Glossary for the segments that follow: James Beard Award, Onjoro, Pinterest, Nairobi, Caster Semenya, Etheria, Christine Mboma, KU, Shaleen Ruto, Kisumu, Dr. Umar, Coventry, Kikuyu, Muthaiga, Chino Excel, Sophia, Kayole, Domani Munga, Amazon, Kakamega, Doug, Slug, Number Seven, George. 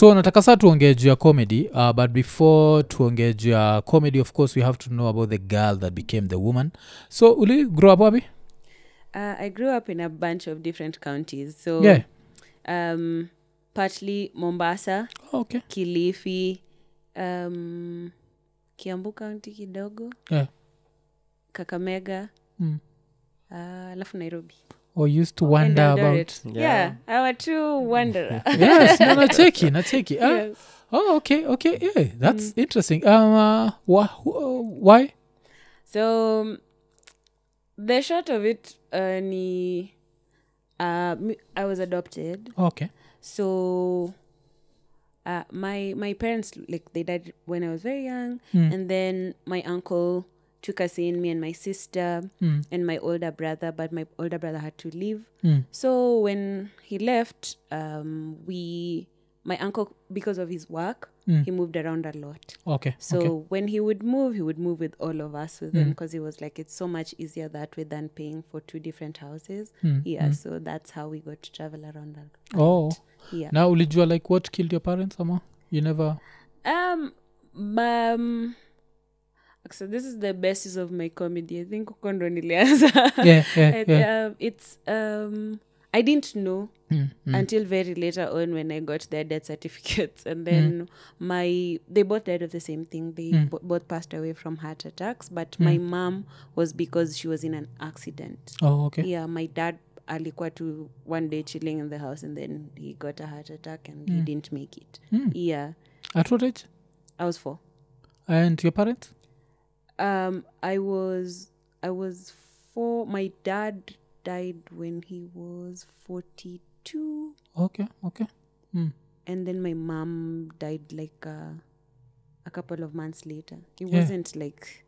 So nataka tuongeje comedy, but before tuongeje comedy, of course we have to know about the girl that became the woman. So uli grew up wapi? I grew up in a bunch of different counties. So yeah. Partly Mombasa, okay. Kilifi, Kiambu county kidogo. Yeah. Kakamega. Mm. Alafu Nairobi. Or used to wonder about. Yeah, our true wanderer. Yes, no, not taking. Yes. Oh, okay. Yeah, that's interesting. Why? So the short of it, I was adopted. Okay. So my parents, like, they died when I was very young, and then my uncle took us in, me and my sister and my older brother, but my older brother had to leave. So when he left, my uncle, because of his work, he moved around a lot. Okay. So when he would move with all of us with him, because he was like, it's so much easier that way than paying for two different houses. Yeah, so that's how we got to travel around a lot. Oh. Yeah. Now, ulijua, like, what killed your parents, Ama? You never... So this is the basis of my comedy. I think Kondo nilianza. Yeah. I didn't know until very later on when I got their death certificates, and then they both died of the same thing. They both passed away from heart attacks, but my mom was because she was in an accident. Oh, okay. Yeah, my dad alikuwa tu one day chilling in the house, and then he got a heart attack and he didn't make it. Yeah. At what age? I was 4. And your parents? I was 4. My dad died when he was 42. Okay. And then my mom died like a couple of months later. It wasn't like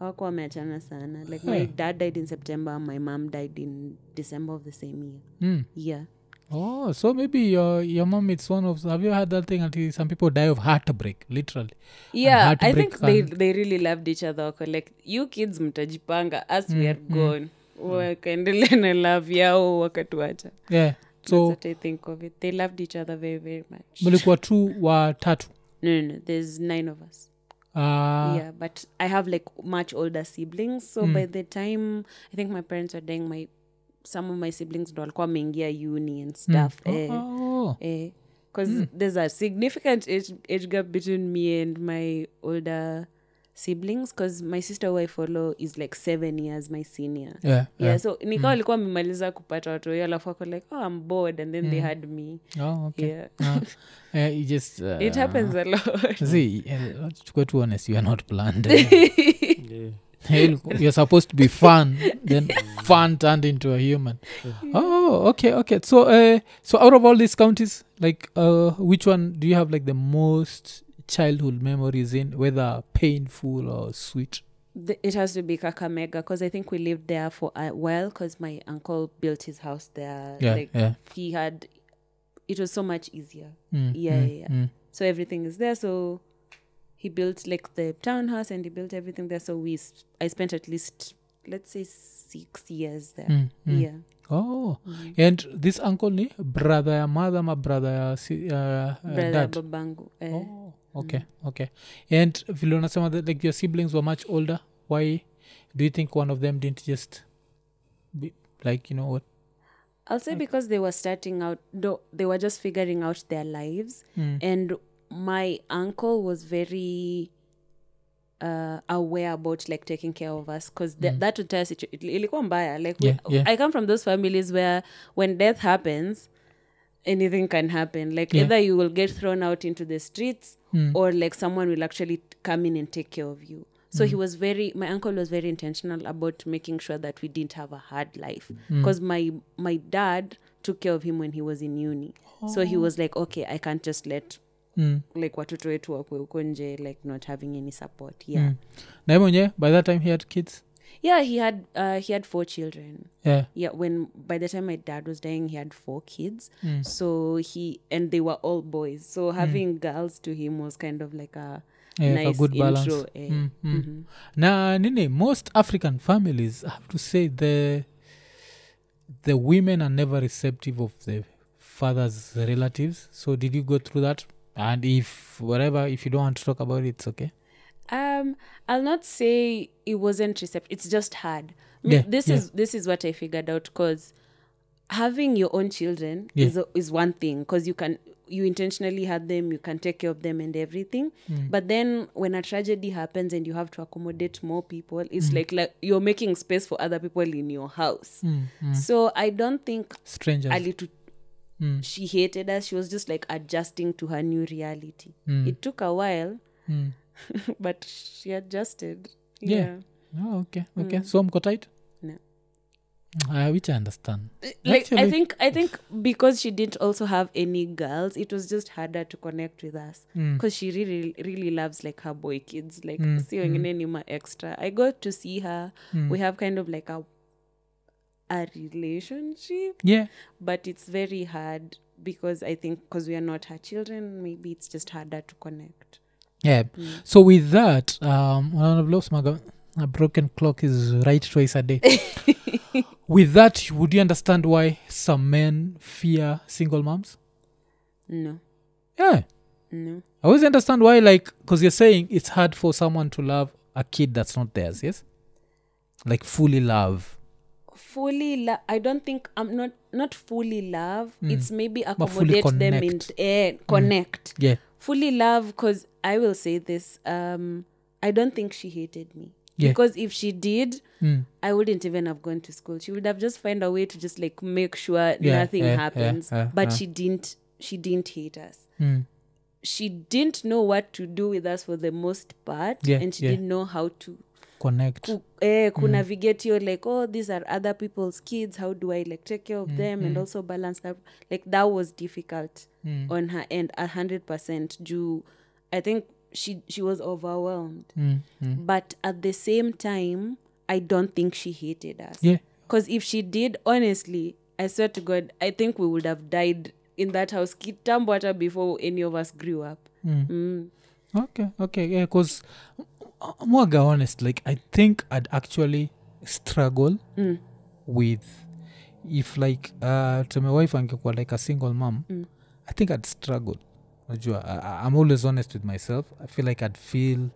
hawakuwa wameachana sana. Like my dad died in September, my mom died in December of the same year. Yeah. Oh, so maybe your mom, it's one of... Have you heard that thing until some people die of heartbreak, literally? Yeah, heartbreak, I think they really loved each other. Like, you kids mtajipanga, as we are gone. Wakaendelea na love yao wakatuacha. Yeah, so... That's what I think of it. They loved each other very, very much. Mulikuwa tu wa tatu? No, there's 9 of us. Yeah, but I have like much older siblings. So by the time... I think my parents were dying, some of my siblings ndo walikuwa wameingia uni and stuff. Because there's a significant age gap between me and my older siblings, because my sister who I follow is like 7 years my senior. Yeah. So nikawa alikuwa amemaliza kupata watu wao, alafu ako like, oh, I'm bored, and then they had me. Oh, okay. Yeah. You just it happens a lot. See, to be honest, you are not planned. Yeah. Hey, you're supposed to be fun, then fun turned into a human. Okay. So so out of all these counties, like which one do you have like the most childhood memories in, whether painful or sweet? It has to be Kakamega, because I think we lived there for a while, because my uncle built his house there. It was so much easier. So everything is there, so he built like the townhouse and he built everything there. So I spent at least, let's say, 6 years there. And this uncle ni brother ya mother, my brother brother babangu. Okay. And vile unasema that like your siblings were much older, why do you think one of them didn't just be like, you know what? I'll say, because they were starting out, they were just figuring out their lives, and my uncle was very aware about like taking care of us, because that entire situation ilikuwa mbaya. I come from those families where when death happens, anything can happen. Like either you will get thrown out into the streets, or like someone will actually come in and take care of you. So he was my uncle was very intentional about making sure that we didn't have a hard life, because my dad took care of him when he was in uni. So he was like, okay, I can't just let like watoto wetu wako huko nje like not having any support. Na yeye mwenyewe by that time he had kids. He had 4 children. When by the time my dad was dying, he had 4 kids. So they were all boys, so having girls to him was kind of like a nice, a good balance. Na nini, most African families, I have to say, the women are never receptive of the father's relatives. So did you go through that? And if whatever, if you don't want to talk about it, it's okay. I'll not say it wasn't receptive. It's just hard. Yeah, this is what I figured out, because having your own children is one thing, because you intentionally had them, you can take care of them and everything. Mm. But then when a tragedy happens and you have to accommodate more people, it's like you're making space for other people in your house. So I don't think strangers. She hated us. She was just like adjusting to her new reality. It took a while, but she adjusted. Okay. So mko tight? No. Which I understand. Like actually, I think because she didn't also have any girls, it was just harder to connect with us, because she really, really loves like her boy kids. Like seeing any more extra. I got to see her. We have kind of like a relationship, but it's very hard, because I think because we are not her children, maybe it's just harder to connect. So with that, a broken clock is right twice a day. With that, would you understand why some men fear single moms? No. I always understand why, like, because you're saying it's hard for someone to love a kid that's not theirs. Yes, like fully love. I don't think I'm not fully love. It's maybe accommodate them and connect. Fully love, because I will say this, I don't think she hated me, because if she did, I wouldn't even have gone to school. She would have just found a way to just like make sure nothing happens. But she didn't hate us. She didn't know what to do with us for the most part, and she didn't know how to connect, navigate. You're like, oh, these are other people's kids, how do I like take care of them and also balance that? Like, that was difficult on her end, 100%. I think she was overwhelmed, but at the same time, I don't think she hated us, because if she did, honestly, I swear to God, I think we would have died in that house kitambo hata before any of us grew up. Okay, yeah, because more honest, like, I think I'd actually struggle with, if like to my wife angekuwa like a single mom, I think I'd struggle. Najua, I'm always honest with myself. I feel like I'd feel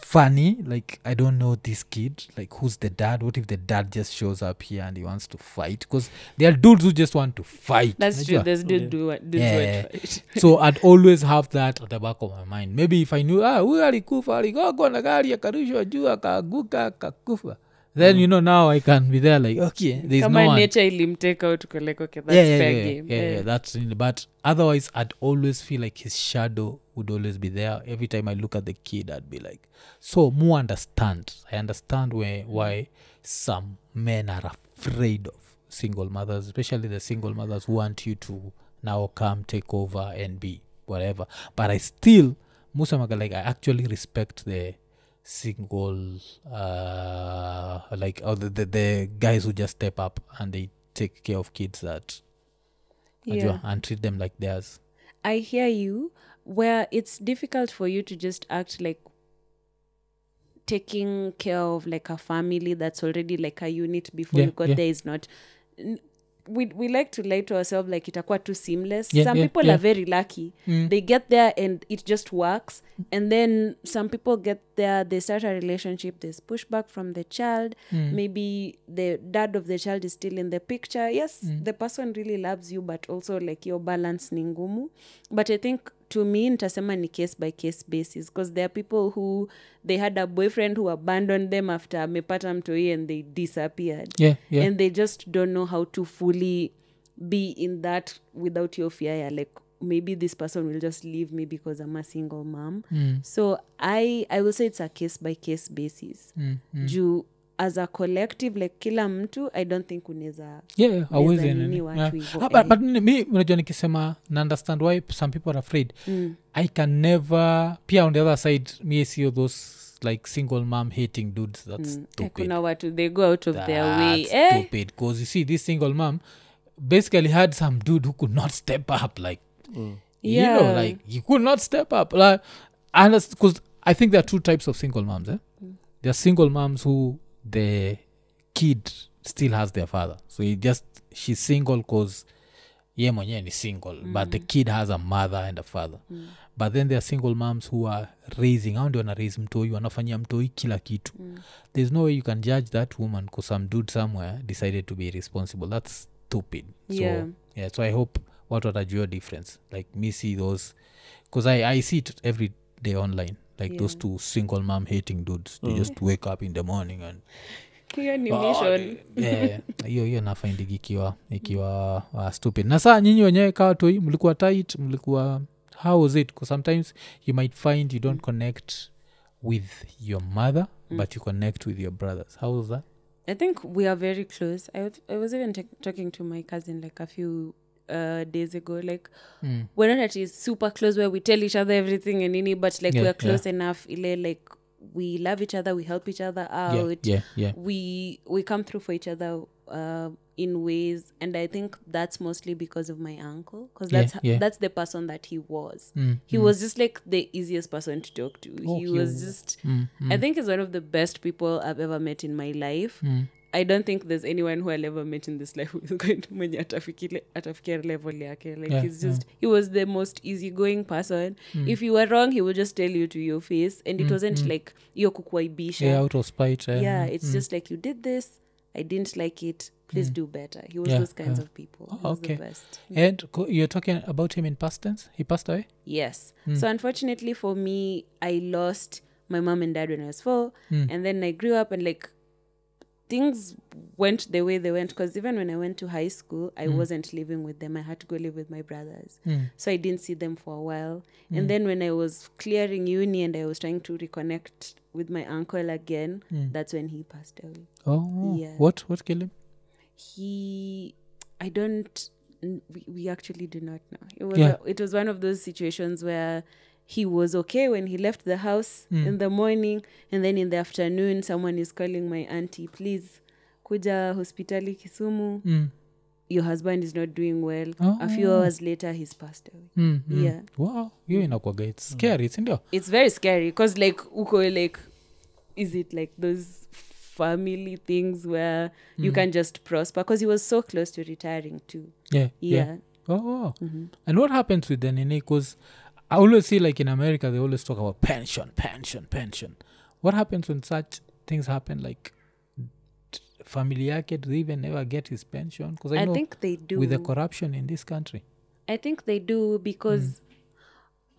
funny, like, I don't know this kid, like, who's the dad? What if the dad just shows up here and he wants to fight? Because there are dudes who just want to fight. That's true. There's dudes who want to fight. So I'd always have that at the back of my mind. Maybe if I knew, huyu alikufa, aligonga na gari, akarushwa juu, akaanguka, akakufa. Then now I can be there like, okay, there's no one. Nature ilimtake out, like, okay, that's fair game. Yeah, that's really, but otherwise I'd always feel like his shadow would always be there. Every time I look at the kid, I'd be like, so I understand why some men are afraid of single mothers, especially the single mothers who want you to now come take over and be whatever. But I still, Musamaga, like, I actually respect the single like, or the guys who just step up and they take care of kids that and treat them like theirs. I hear you, where it's difficult for you to just act like taking care of like a family that's already like a unit before you got there is not. We like to lie to ourselves, like, itakuwa too seamless. Some people are very lucky. They get there and it just works. And then some people get there, they start a relationship, there's pushback from the child. Maybe the dad of the child is still in the picture. Yes, the person really loves you, but also like your balance ni ngumu. But I think to me, nitasema ni case by case basis, because there are people who they had a boyfriend who abandoned them after amepata mtoi and they disappeared. Yeah. And they just don't know how to fully be in that without your fear. Like, maybe this person will just leave me because I'm a single mom. So I will say it's a case by case basis. Juu as a collective, like, kila mtu, I don't think unaweza always in but me unajua nikisema na understand why some people are afraid. I can never, pia on the other side, me see those like single mom hating dudes, that's stupid. Kuna watu they go out of their way, stupid, because you see this single mom basically had some dude who could not step up, like you know, like, you could not step up, like, and because I think there are two types of single moms. There are single moms who the kid still has their father, so she's single because Yeye mwenyewe ni single, but the kid has a mother and a father. But then there are single moms who are raising, how do you want to raise mtoi, wanafanyia mtoi kila kitu. There's no way you can judge that woman because some dude somewhere decided to be irresponsible. That's stupid. So I hope what are your difference? Like me see those, because I see it every day online. Like those two single mom hating dudes. They just wake up in the morning and hiyo ni mission. Hiyo nafaindi ikiwa stupid. Na saa nyinyi wenyewe kama tu mlikuwa tight, mlikuwa how is it? Because sometimes you might find you don't connect with your mother but you connect with your brothers. How is that? I think we are very close. I was even talking to my cousin like a few days ago, like we're not actually super close where we tell each other everything and nini, but like we're close enough ile like we love each other, we help each other out, we come through for each other in ways, and I think that's mostly because of my uncle, because that's the person that he was. He was just like the easiest person to talk to. He was just I think he's one of the best people I've ever met in my life. I don't think there's anyone who I'll ever meet in this life who's going to many atafikia level yake. Like he's just he was the most easygoing person. If you were wrong, he would just tell you to your face, and it wasn't like hiyo kukuaibisha. Out of spite. It's just like, you did this, I didn't like it, please do better. He was those kinds of people. He was the best. And you're talking about him in past tense? He passed away? Yes. So unfortunately for me, I lost my mom and dad when I was 4, and then I grew up and like things went the way they went, because even when I went to high school, I wasn't living with them. I had to go live with my brothers. So I didn't see them for a while. And then when I was clearing uni and I was trying to reconnect with my uncle again, that's when he passed away. Oh, yeah. What killed him? We actually do not know. It was one of those situations where he was okay when he left the house in the morning, and then in the afternoon someone is calling my auntie, please kuja hospitali Kisumu, your husband is not doing well. A few hours later he's passed away. Wow, hiyo inakuwa it's scary, sindio? It's very scary because like uko like, is it like those family things where you can just prosper, because he was so close to retiring too. Oh. And what happens with the nene, because I always see like in America they always talk about pension. What happens when such things happen? Like family yake, do they even ever get his pension? Because I know think they do. With the corruption in this country, I think they do, because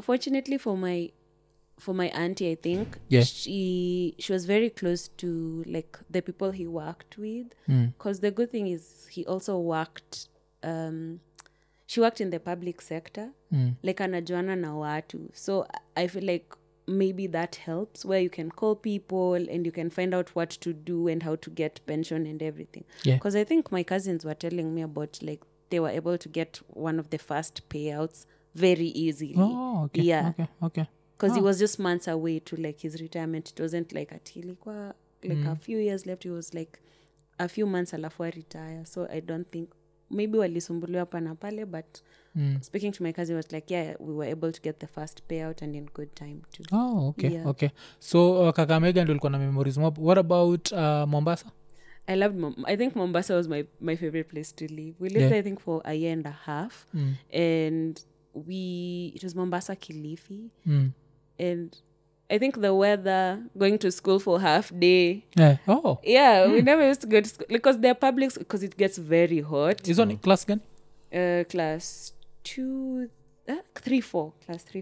fortunately for my auntie, I think she was very close to like the people he worked with, because the good thing is he also worked she worked in the public sector, like anajuana na watu. So I feel like maybe that helps, where you can call people and you can find out what to do and how to get pension and everything. Because I think my cousins were telling me about like they were able to get one of the first payouts very easily. Oh, okay. Okay. Because he was just months away to like his retirement. It wasn't like atilikuwa like a few years left. It was like a few months alafu retire. So I don't think maybe walisumbuliwa pana pale, but speaking to my cousin was like, we were able to get the first payout and in good time too. Oh, okay. Okay. So Kakamega ndio ulikuwa na memories mob. What about Mombasa? I loved I think Mombasa was my favorite place to live. We lived I think for a year and a half, and it was Mombasa Kilifi, and I think the weather, going to school for half day. We never used to go to school because they're public, because it gets very hot. Is on class again? Class 2 3 4 class 3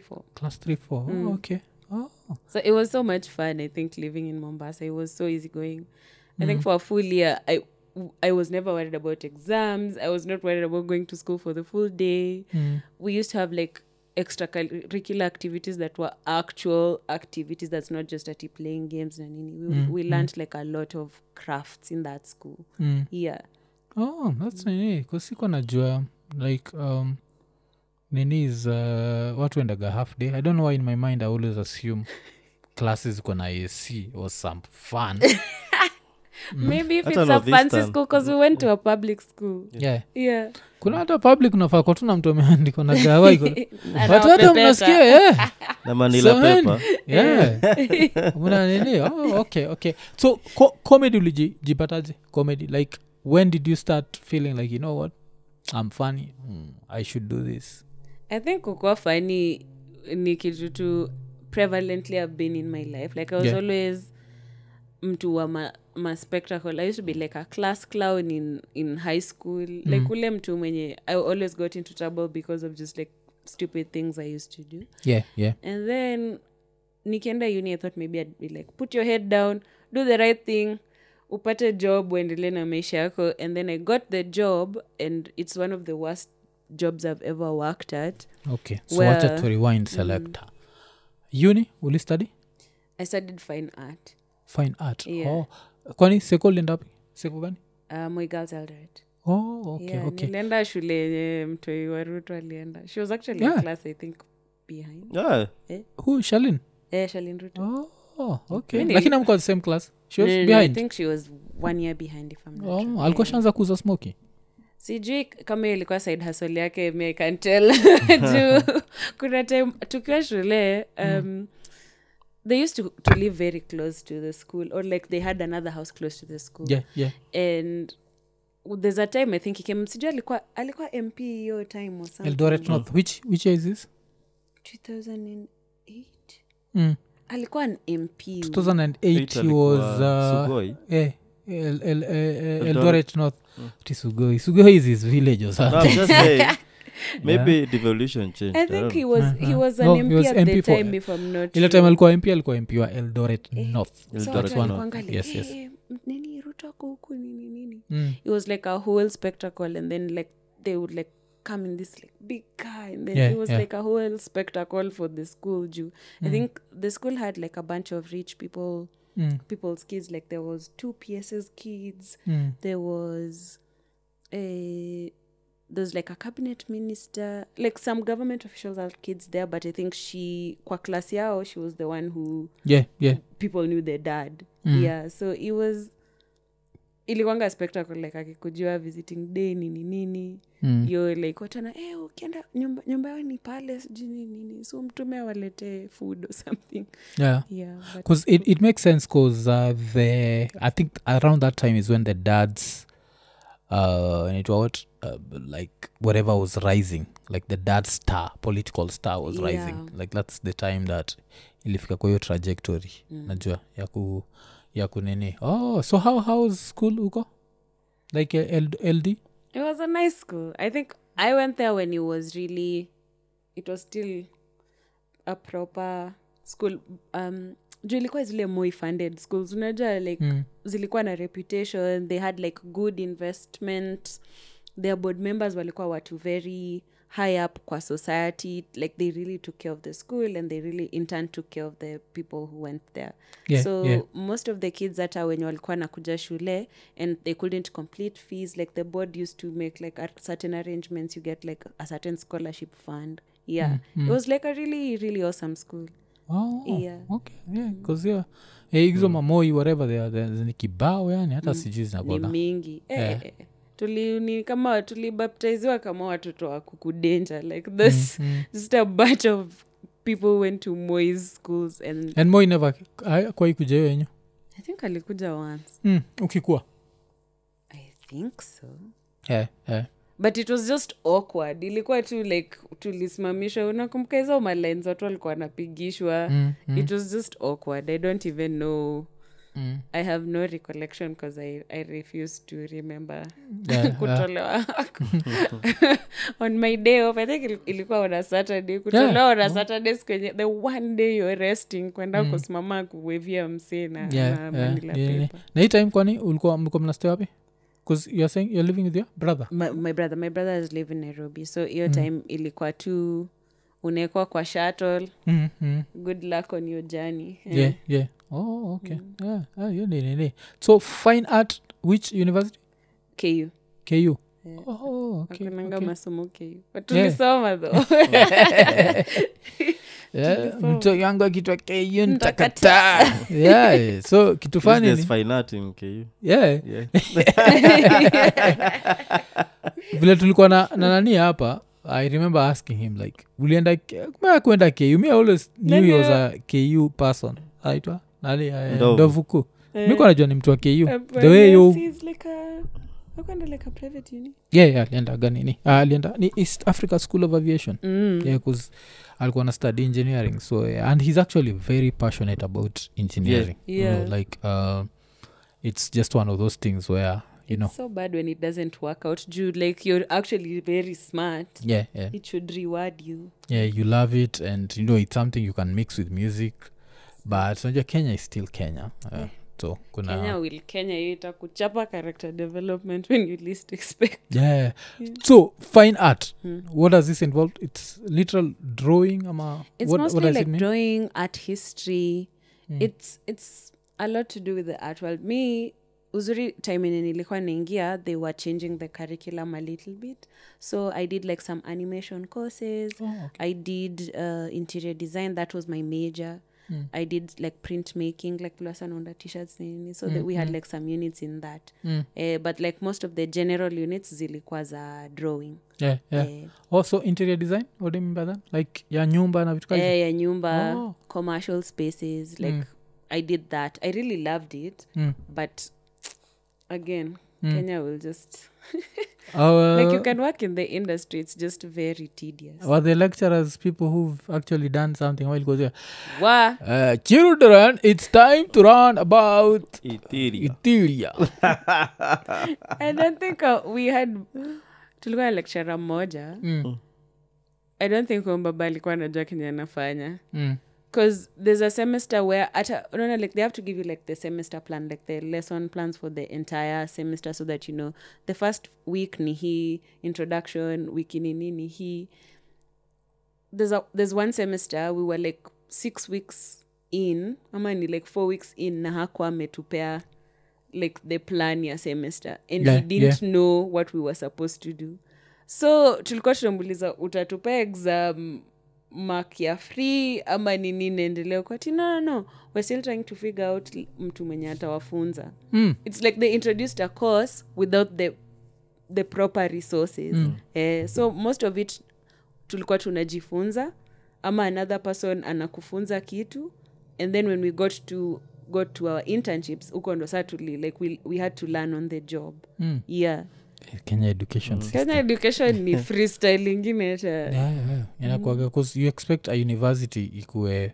4. Oh, okay. Oh, so it was so much fun. I think living in Mombasa, it was so easy going. I think for a full year I was never worried about exams. I was not worried about going to school for the full day. We used to have like extracurricular activities that were actual activities, that's not just at playing games and nini. We learned like a lot of crafts in that school. Oh, that's nini, because siko najua like nini is watu endaga half day. I don't know why in my mind I always assume classes kuna AC or some fun. Maybe if it's a fancy school, because we went to a public school. Kuna hata public unafaa kwa tuna mtu ameandika na gawa iko. Watu mnasikia na Manila paper. Mbona nini? Oh, okay. So comedy ulijipataje? Comedy, like when did you start feeling like, you know what? I'm funny. I should do this. I think kukuwa funny ni kitu tu prevalently have been in my life. Like I was always mtu wa ma spectacle. I used to be like a class clown in high school. Like ule mtu mwenye I always got into trouble because of just like stupid things I used to do. Yeah, yeah. And then nikienda uni I thought maybe I'd be like, put your head down, do the right thing, upate job, uendelee na maisha yako. And then I got the job and it's one of the worst jobs I've ever worked at. Okay. So where, watch to rewind selector. Uni, uli study? I studied fine art. Fine art. Yeah. Oh. Kwani seko lenda wapi? Seko gani? My girls Eldoret. Oh, okay, yeah, okay. Nilienda shule mtoi wa Ruto alienda. She was actually in class I think behind. Yeah. Eh? Who? Shaleen? Shaleen Ruto. Oh, okay. Lakini amko the same class. She was behind. I think she was 1 year behind if I'm not wrong. Oh, alikuwa shanza kuuza smoke. Sijui kama ilikuwa side hustle yake, I can't tell. Kuna time tukiwa shule they used to live very close to the school, or like they had another house close to the school. Yeah, yeah. And there's a time I think he came, sijui alikuwa MP hiyo time or something. Eldoret North. Which year is this? 2008. Alikuwa an MP. 2008 he was Sugoi. Eh. Eldoret North. Tisugoi. Sugoi is his village or something. No, I'm just saying. Maybe devolution changed. I think he was an MP at the time if I'm not. Ile time alikuwa MP wa Eldoret North. Eldoret North. Yes. Nini Ruto huko nini. It was like a whole spectacle, and then like they would like come in this like big car, and then it was like a whole spectacle for the school. I think the school had like a bunch of rich people. People's kids, like there was two PSS kids, there was there's like a cabinet minister, like some government officials had kids there, but I think she kwa class yao she was the one who people knew their dad. So it was ilikwanga spectacle, like akikujua visiting day nini you're like watana ukienda nyumba yao ni palace nini, so mtume walete food or something. Cuz it makes sense, cuz the I think around that time is when the dads and it was like whatever was rising, like the dad star, political star was rising, like that's the time that ilifika kwa hiyo trajectory najua yaku nene. Oh, so how's school uko? Like LD? It was a nice school. I think I went there when it was still a proper school. Zilikuwa zile Moi funded schools, unajua like zilikuwa na reputation, they had like good investment, their board members walikuwa watu very high up kwa society, like they really took care of the school and they really in turn took care of the people who went there. Most of the kids that when walikuwa nakuja shule and they couldn't complete fees, like the board used to make like a certain arrangements, you get like a certain scholarship fund. It was like a really really awesome school. Cuz exoma Moi whatever there ni kibao, yani hata sijui zinakoda ni mingi. Tuliuni kama tulibaptizewa kama watoto wa kuku danger, like this just a bunch of people went to Moi's schools and Moi never kwa ikuja yenyu. I think alikuja once. Ukikuwa I think so. But it was just awkward, ilikuwa tu like tulisimamishwa, unakumbuka hizo malines watu walikuwa wanapigishwa. It was just awkward. I don't even know. I have no recollection because I refuse to remember. Kutolewa on my day off, I think ilikuwa on a Saturday, kutolewa on a Saturday kwenye the one day you're resting kwenda kusimama kuwavia msena na Manila paper. Na hii time kwani ulikuwa mko mnastay wapi? Because you're saying you're living with your brother. My brother is living in Nairobi, so hiyo time ilikuwa tu unekwa kwa shuttle. Good luck on your journey. Yeah. Oh, okay. Yeah. So fine art, which university? KU. Yeah. Oh, okay. Akananga masomo KU. Watu lisoma though. Mtu yangu akitwa KU ntakata. So kitu fani ni. This fine art in KU. Yeah. Vile tulikuwa na nani hapa, I remember asking him like, ulienda kwenda KU? Me always knew he was a KU person. Aitwa nani? Ndovuku. Mimi kwa najua ni mtu wa KU. The way you is like Hakuenda like a private uni? Yeah, alienda gani nini? Alienda ni East Africa School of Aviation. Yeah, cuz alikuwa na study engineering. So yeah, and he's actually very passionate about engineering. Yeah. You know, like it's just one of those things where you know, it's so bad when it doesn't work out. Dude, like you're actually very smart. Yeah, yeah. It should reward you. Yeah, you love it and you know it's something you can mix with music. But unajua Kenya is still Kenya. Yeah. So kuna Kenya itakuchapa character development when you least expect. Yeah. So fine art. What does this involve? It's literal drawing ama it's what mostly what does like it mean? Drawing, art history. It's a lot to do with the art world. Me uzuri time nilikuwa naingia, they were changing the curriculum a little bit, so I did like some animation courses. I did interior design, that was my major. I did like printmaking, like plus and under t-shirts nini, so that we had like some units in that. But like most of the general units zilikuwa za drawing. Also interior design, what do you mean by that? Like ya nyumba na vitu kama hizo. Ya nyumba, commercial spaces, like I did that. I really loved it, but again, Kenya will just like you can work in the industry, it's just very tedious. Were the lecturers people who've actually done something while go there? Children, it's time to learn about Etheria. I don't think we had tulikuwa na lecturer moja. I don't think baba alikuwa anajua Kenya anafanya. Because there's a semester where no, like they have to give you like the semester plan, like the lesson plans for the entire semester, so that you know the first week ni hii, introduction week ni nini hii. There's one semester we were like 6 weeks in, ama ni like 4 weeks in, na hakuwa ametupea like the plan ya semester and he didn't know what we were supposed to do, so tulikuwa tunamuuliza utatupea exam mark ya free ama nini naendelea kwa no, we're still trying to figure out mtu mwenye atawafunza. It's like they introduced a course without the proper resources. So most of it tulikuwa tunajifunza ama another person anakufunza kitu, and then when we got to our internships uko ndo sasa like we had to learn on the job. Yeah. Kenya education system. Kenya education ni freestyle ingine cha. Inakuwa cause you expect a university ikuwe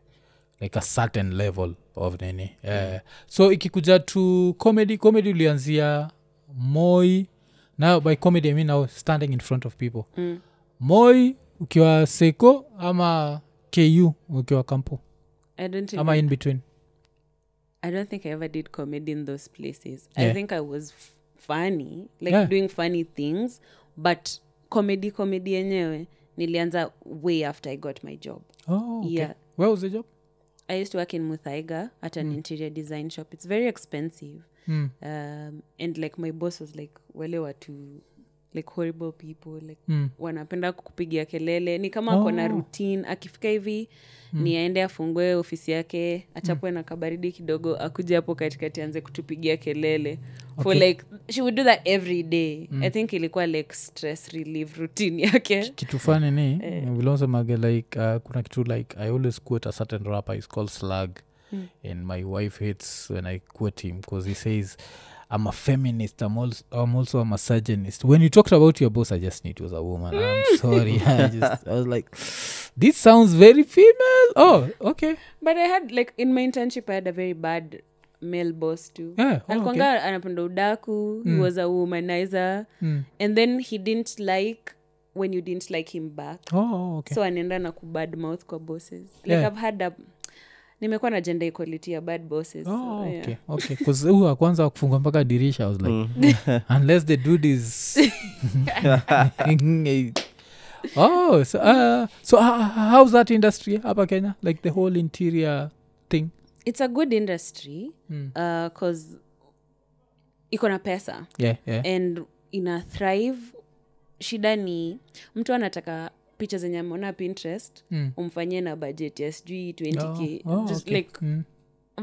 like a certain level of nini. So ikikuja to comedy ulianzia Moi. Now by comedy I mean now standing in front of people. Moi ukiwa Seko ama KU ukiwa Kampo? I don't think. Ama in between. I don't think I ever did comedy in those places. I think I was funny, like doing funny things, but comedy yenyewe nilianza way after I got my job. Where was the job? I used to work in Muthaiga at an interior design shop. It's very expensive. And like my boss was like wale watu like horrible people, like wanapenda kukupigia kelele, ni kama kuna routine akifika hivi ni aende afungue ofisi yake achapwe na kabaridi kidogo akuje hapo katikati aanze kutupigia kelele. For like she would do that every day. I think ilikuwa like stress relief routine yake. Kitu fani ni vilonza mage like kuna kitu like I always quote a certain rapper, is called Slug, and my wife hates when I quote him because he says I'm a feminist, I'm also a misogynist. When you talked about your boss, I just knew it was a woman. I'm sorry. I was like, this sounds very female. Oh, okay. But I had like in my internship I had a very bad male boss too. Alikwanga anapenda udaku, he was a womanizer. And then he didn't like when you didn't like him back. Oh, okay. So anaenda na ku bad mouth kwa bosses. Like I've had a nimekuwa na gender equality ya bad bosses. Okay cuz huwa kwanza kufunga mpaka dirisha. I was like unless the dude is so how's that industry hapa Kenya, like the whole interior thing? It's a good industry cuz iko na pesa and ina thrive. Shida ni mtu anataka picha zenye ameona Pinterest umfanyie na budget ya sijui 20k. Just like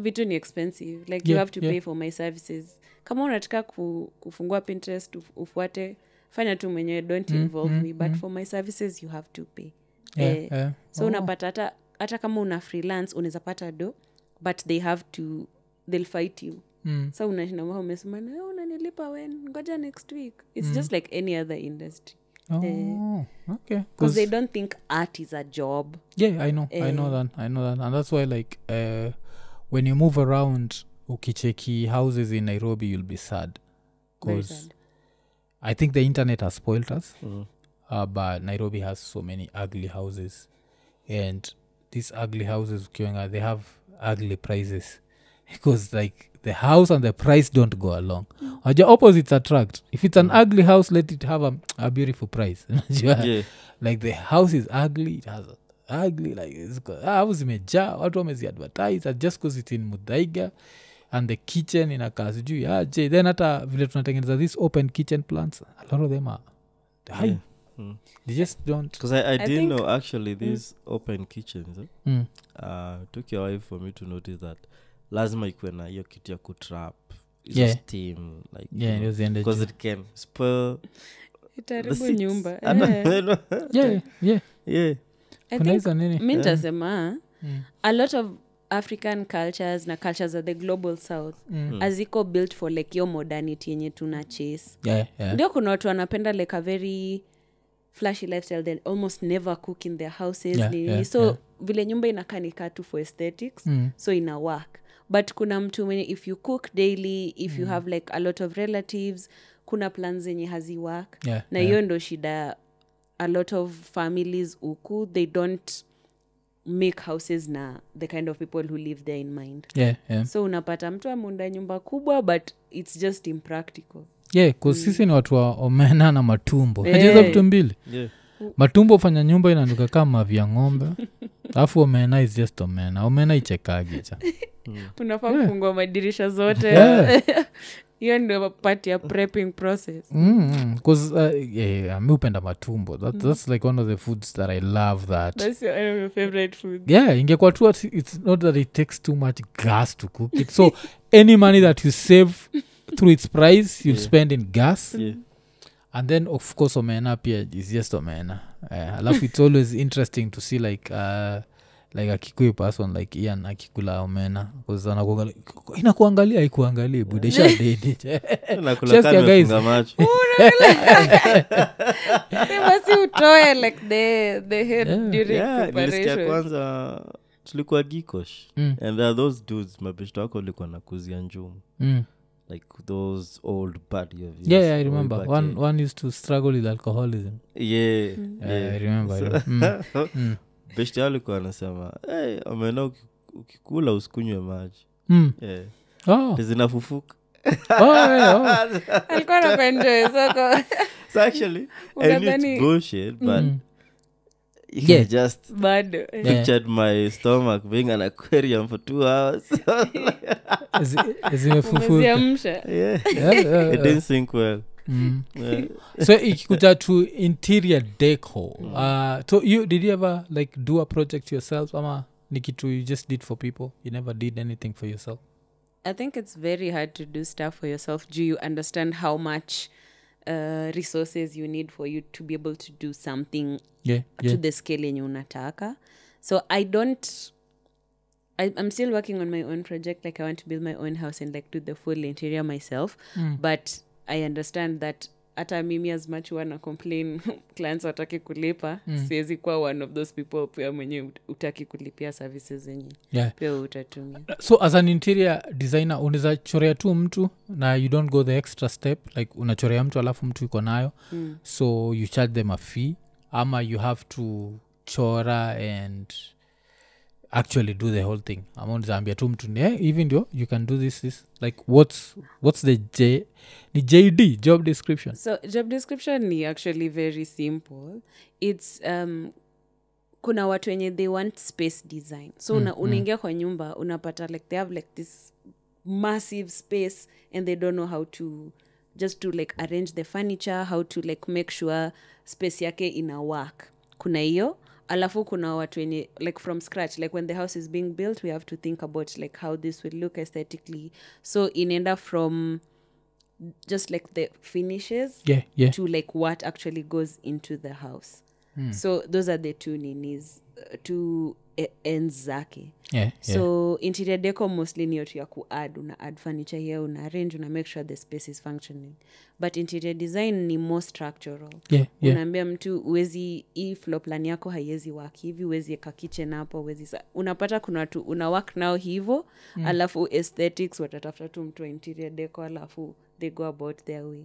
vitu ni expensive, like you have to pay for my services. Kama unataka kufungua Pinterest ufuate, fanya tu mwenyewe, don't involve me, but for my services you have to pay. So unapata hata kama una freelance unaweza pata do, but they'll fight you. So unashinda mwa umesema na unanilipa when ngoja next week. It's just like any other industry. Oh, okay. Because they don't think art is a job. Yeah, I know. I know that. And that's why like when you move around ukicheki houses in Nairobi you'll be sad. Because I think the internet has spoiled us. But Nairobi has so many ugly houses. And these ugly houses they have ugly prices. Because like the house and the price don't go along. The opposites attract. If it's an ugly house, let it have a beautiful price. Yeah. Like the house is ugly, it has ugly like it's got house imejaa, watu wamezi advertise just because it's in Muthaiga and the kitchen in a kasiju. Then hata vile tunatengeneza these open kitchen plans, a lot of them are high. Yeah. They just don't, because I didn't know actually these open kitchens took your wife for me to notice that lazima ikuwe na hiyo kitu ya kutrap steam like because it can spoil itaribu nyumba. I think mintasema a lot of African cultures na cultures of the global south aziko built for like your modernity yenye tuna chase. Ndio kuna watu wanapenda like a very flashy lifestyle, they almost never cook in their houses. Vile nyumba inakanika tu for aesthetics, so ina work. But kuna mtu mwenye if you cook daily, if you have like a lot of relatives, kuna plans zenye hazi work. Na hiyo ndo shida a lot of families huku, they don't make houses na the kind of people who live there in mind. So unapata mtu ameunda nyumba kubwa but it's just impractical. Cause sisi ni watu wa omena na matumbo. Hajaza vitu mbili. Matumbo fanya nyumba inanuka kama vya ng'ombe. Alafu omena is just omena. Omena ichekage cha. Unafaa kufungua madirisha zote. Hiyo ndio part ya prepping process. Cause mimi upenda matumbo. That's like one of the foods that I love that. That's your favorite food. Ingekuwa tu it's not that it takes too much gas to cook it. So any money that you save through its price you'll spend in gas and then of course omena pia is just omena. Alafu it's always interesting to see like a Kikuyu person like Ian akikula omena because anakuangalia inakuangalia haikuangalia budesha dede unakula kama mngamacho sema si utoe like the head direct preparation kwanza tulikuwa Gikosh and there are those dudes mabishto wako walikuwa nakuzia njumu like those old party of I remember one used to struggle with alcoholism I remember beshte alikuwa anasema omena ukikula usikunywe maji zinafufuka alikuwa anapenda soko so actually it's bullshit but just bad pictured my stomach being an aquarium for 2 hours it didn't sink well so ikikuja to interior decor so you did you ever like do a project yourself ama ni kitu you just did for people, you never did anything for yourself? I think it's very hard to do stuff for yourself. Do you understand how much resources you need for you to be able to do something to the scale yenye unataka? So I'm still working on my own project. Like I want to build my own house and like do the full interior myself. But I understand that hata mimi as much wana complain clients wataki kulipa siwezi kuwa one of those people pia mwenye utaki kulipia services zenyewe pia utatumia. So as an interior designer unaweza chorea tu mtu na you don't go the extra step like unachorea mtu alafu mtu yuko nayo so you charge them a fee ama you have to chora and actually do the whole thing. Amount zaambia tu mtu even though you can do this like what's the JD job description? So job description is actually very simple. It's kuna watu wenye they want space design. So unaingia kwa nyumba unapata like they have like this massive space and they don't know how to just to like arrange the furniture, how to like make sure space yake ina work. Kuna hiyo alafu kuna watu wenye like from scratch like when the house is being built we have to think about like how this will look aesthetically, so inaenda from just like the finishes to like what actually goes into the house. So those are the two ninis to ends zake. Yeah, so yeah. Interior deco mostly ni yotu ya ku-add. Una-add furniture here, una-arrange, una-make sure the space is functioning. But interior design ni more structural. Yeah, yeah. Unaambia mtu, uwezi, hii floor plan yako haiwezi work hivi, uwezi eka kitchen hapo, uwezi sa... Unapata kuna watu, una-work nao hivo, alafu aesthetics, watatafuta tu mtu wa interior deco, alafu they go about their way.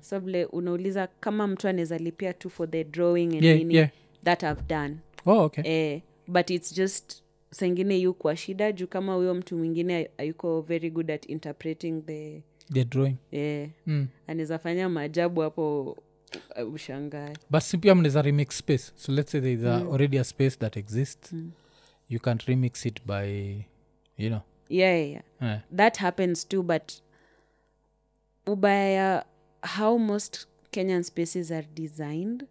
So vile, unauliza kama mtu anezalipia tu for the drawing and nini, that I've done. Oh, okay. But it's just... Sengine yu kwa shida juu kama huyo mtu mwingine ayuko very good at interpreting the drawing. Yeah. Anaweza fanya maajabu hapo ushangae. But pia mnaweza remix space. So let's say there's already a space that exists. You can't remix it by, you know. Yeah. That happens too, but ubaya how most Kenyan spaces are designed.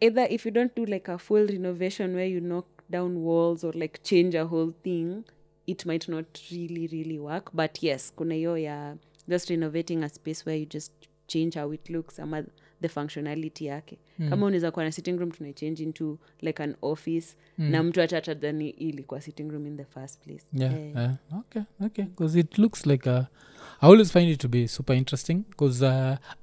Either if you don't do like a full renovation where you knock down walls or like change a whole thing, it might not really work. But yes, kuna hiyo ya just renovating a space where you just change how it looks ama the functionality yake. Kama unaweza kuwa na sitting room tunachange into like an office na mtu atatadhani ili kwa sitting room in the first place. Okay, because it looks like a, I always find it to be super interesting because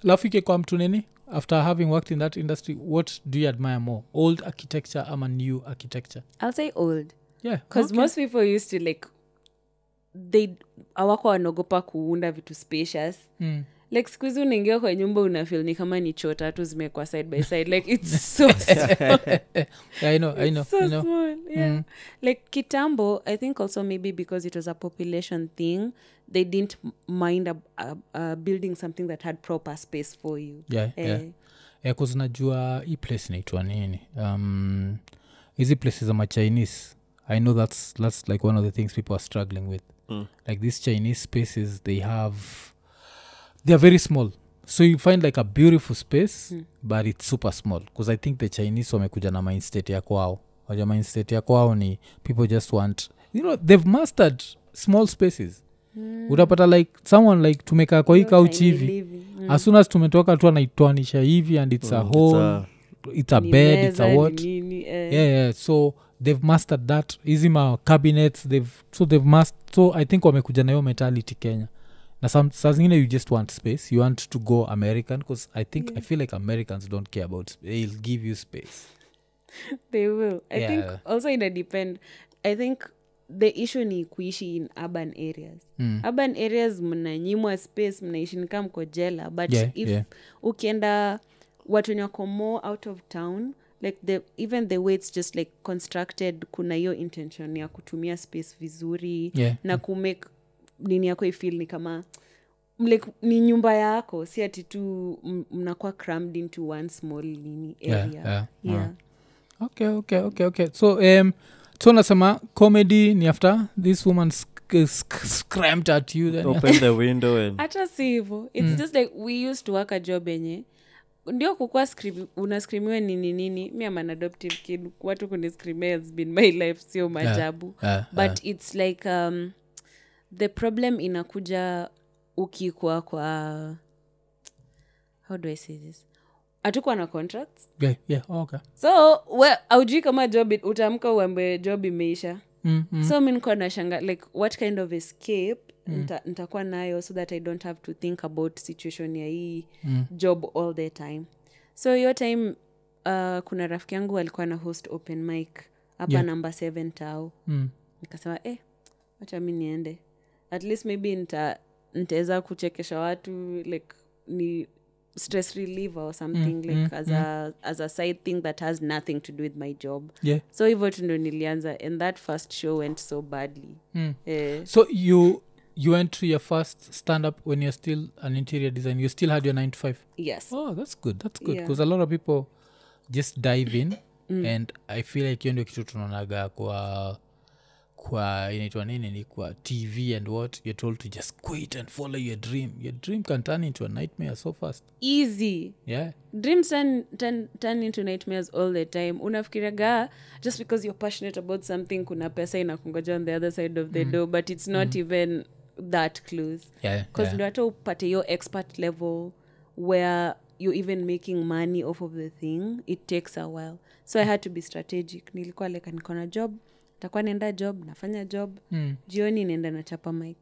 lafike kwa mtu nini? After having worked in that industry, what do you admire more? Old architecture or new architecture? I'll say old. Yeah. Because most people used to like, they awako wanaogopa kuunda vitu spacious. Like squeeze unaingia kwa nyumba una feel ni kama ni chota tu zimekuwa side by side, like it's so small. I know. Small. Yeah. Like kitambo, I think also maybe because it was a population thing, they didn't mind building something that had proper space for you. Yeah, cuz najua hii place inaitwa nini? Hizi places are Chinese. I know that's like one of the things people are struggling with. Like these Chinese spaces, they are very small. So you find like a beautiful space, but it's super small. Because I think the Chinese wamekuja na mindset ya kwao. Waja mindset ya kwao ni people just want, you know, they've mastered small spaces. Utapata like someone like tumeka kwa hii couch hivi. As soon as tumetoka tu anaitoanisha hivi and it's a home. It's a bed, it's a what. Yeah. So they've mastered that. Hizi ma cabinets, they've mastered. So I think wamekuja na hiyo mentality Kenya. Na sometimes you just want space. You want to go American because I feel like Americans don't care about space. They'll give you space. They will. I think also it depends. I think the issue ni kuishi in urban areas. Urban areas mnanyimwa space, mnaishi ni kama mko jela. But if ukienda watu wenye wako more out of town, like even the way it's just like constructed, kuna hiyo intention ya kutumia space vizuri na kumake nini yako ifeel ni kama like ni nyumba yako, si ati tu mnakuwa crammed into one small nini area. Yeah. Okay. So tunasema comedy ni after this woman screamed at you then open the window and atasivo. It's just like we used to work a job yenye ndio kukua scream, unascreamiwa nini mimi am an adoptive kid, watu kuniscream has been my life, sio majabu. But it's like the problem inakuja ukikuwa kwa, how do I say this? Atakuwa na contracts? Okay. So, well, aujui kama job utamka uambe job imeisha. So mimi niko na shanga like what kind of escape nitakuwa nayo so that I don't have to think about situation ya hii job all the time. So your time kuna rafiki yangu alikuwa na host open mic hapa Number Seven tao. Nikasema acha mimi niende. At least maybe nitaweza kuchekesha watu like ni stress reliever or something like as a side thing that has nothing to do with my job. So hivyo ndo nilianza and that first show went so badly. So you went to your first stand up when you're still an interior designer, you still had your 9 to 5? Yes. Oh, that's good because a lot of people just dive in and I feel like hiyo ndio kitu tunaonaga kwa inaitwa nini ni kwa TV and what you're told to just quit and follow your dream. Your dream can turn into a nightmare so fast. Easy. Yeah. Dreams turn into nightmares all the time. Unafikiraga just because you're passionate about something kuna pesa inakungoja on the other side of the door, but it's not even that close. Because ndio hata upate your expert level where you're even making money off of the thing, it takes a while. So I had to be strategic. Nilikuwa like nikona job, nitakuwa naenda job, nafanya job, jioni naenda na chapa mic.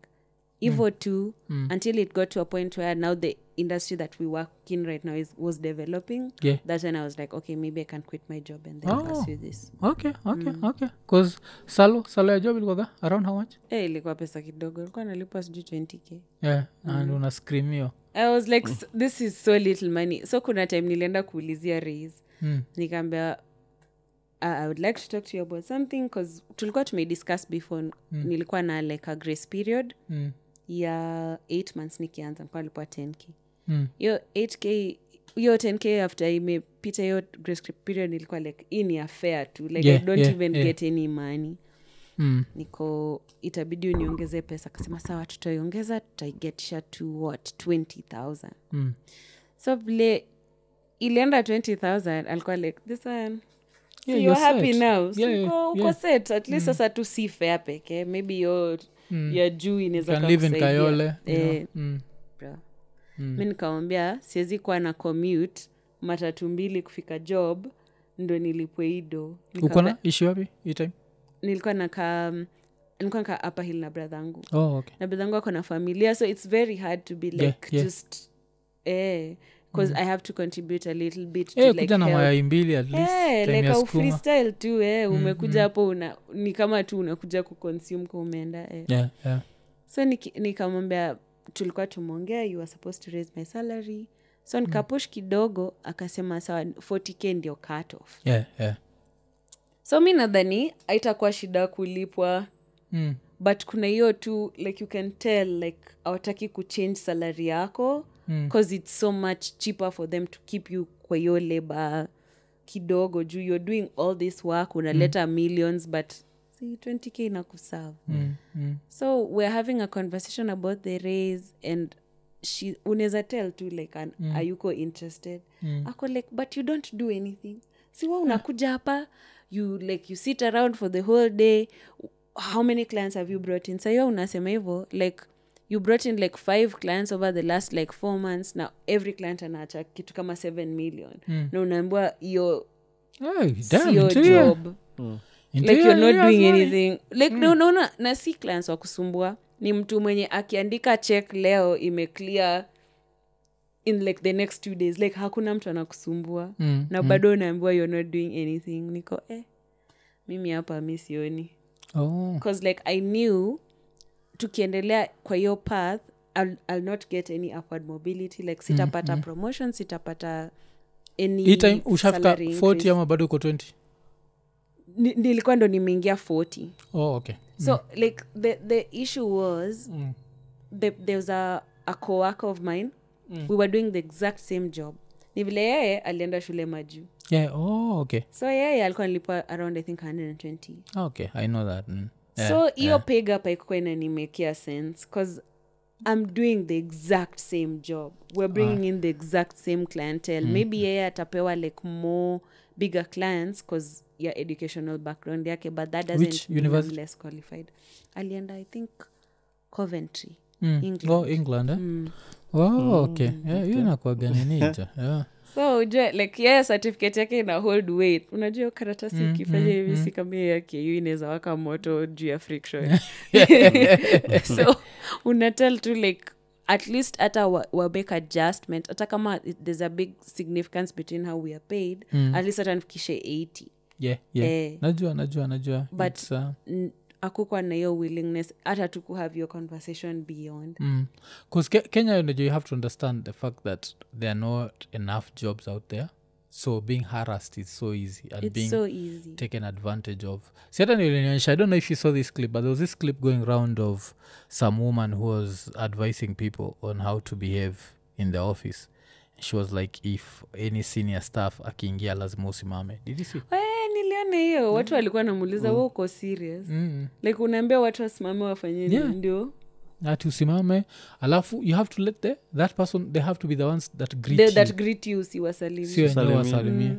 Evo too, until it got to a point where now the industry that we work in right now was developing. Yeah. That's when I was like, okay, maybe I can quit my job and then pursue this. Okay. Because salo ya job ilikuwa around how much? Eh, ilikuwa pesa kidogo. Ilikuwa nalipa sijui 20k. Yeah, and una scream hiyo. I was like, this is so little money. So kuna time nilienda kuulizia raise. Nikamwambia I would like to talk to you about something because tulikuwa tumediscuss before. Nilikuwa na like a grace period. Ya 8 months nikianza kwa lipo 10k. Yo 8k, yo 10k after imepita yo grace period nilikuwa like in a fair too. Like yeah, I don't even get any money. Niko itabidi niongeze pesa. Kasema sawa tutaiongeza, tutaigetisha to what 20,000. So vile ilienda 20,000 alikuwa like this one. Yeah, so you're happy set. Now. So uko set at least sasa tu si fair peke. Maybe yo ya juu inaweza kusaidia. Can live in Kayole. Bro. Mimi nikaambia siwezi kuwa na commute matatu mbili kufika job ndo nilipwe hido. Uko na issue wapi hii time? Nilikuwa hapa hill na brother wangu. Oh okay. Na brother wangu ako na familia, so it's very hard to be like just because I have to contribute a little bit to like kuja na mayai mbili at least time ya school freestyle tu umekuja hapo una ni kama tu unakuja ku consume kwa umeenda so nikamwambia tulikuwa tumeongea you are supposed to raise my salary, so nikapush kidogo akasema sawa 40k ndio cut off. So mimi nadhani haitakuwa shida kulipwa but kuna hiyo tu like you can tell like hawataki ku change salary yako because it's so much cheaper for them to keep you kwa hiyo labor kidogo juu you're doing all this work unaleta millions but see 20k inakuserve. So we're having a conversation about the raise and she unaweza tell too like are you interested? Ako like but you don't do anything. Si wewe unakuja hapa you like you sit around for the whole day. How many clients have you brought in? Sayo unasema hivyo like you brought in like 5 clients over the last like 4 months. Now every client anaacha kitu kama 7 million. Na unaambiwa hiyo your job. Like you're not doing anything. Like no na si clients wa kusumbua. Ni mtu mwenye akiandika check leo imeclear in like the next 2 days. Like hakuna mtu anakusumbua. Na bado unaambiwa you're not doing anything. Niko mimi hapa mimi sioni. Because like I knew tukiendelea kwa hiyo path I'll not get any upward mobility, like sitapata promotion, sitapata any. Hii time ushafika 40 ama bado uko 20? Nilikuwa ndo nimeingia 40. Okay. So like the issue was there was a coworker of mine. We were doing the exact same job. Ni vile yeye alienda shule majuu. Okay. So yeye alikuwa nilipwa around I think 120. Okay, I know that. So hiyo pay gap haikuwa inanimekea sense because I'm doing the exact same job. We're bringing in the exact same clientele. Maybe yeye atapewa like more bigger clients because ya educational background yake, but that doesn't which university less qualified. Alienda I think Coventry, England. Oh, England. Okay. Yeah, you na kwa gani nita. So like certificate yake ina hold weight. Unajua karatasi ukifanya hivi si kama yake inaweza waka moto juu ya friction. So unatel to like at least hata wabeka adjustment hata kama there's a big significance between how we are paid at least atanifikishe 80. Najua. But akukwa na your willingness hata tu ku have your conversation beyond because Kenya, you have to understand the fact that there are not enough jobs out there, so being harassed is so easy and it's being so easy. Taken advantage of. Certainly, I don't know if you saw this clip, but there was this clip going around of some woman who was advising people on how to behave in the office. She was like, if any senior staff akiingia lazima usimame. Did you see? Niliona hiyo watu walikuwa namuuliza wewe uko serious? Like unaambia watu wasimame wafanye nini ndio? Na tusimame. Alafu you have to let that person, they have to be the ones that greet you. That greet you siwasalimie.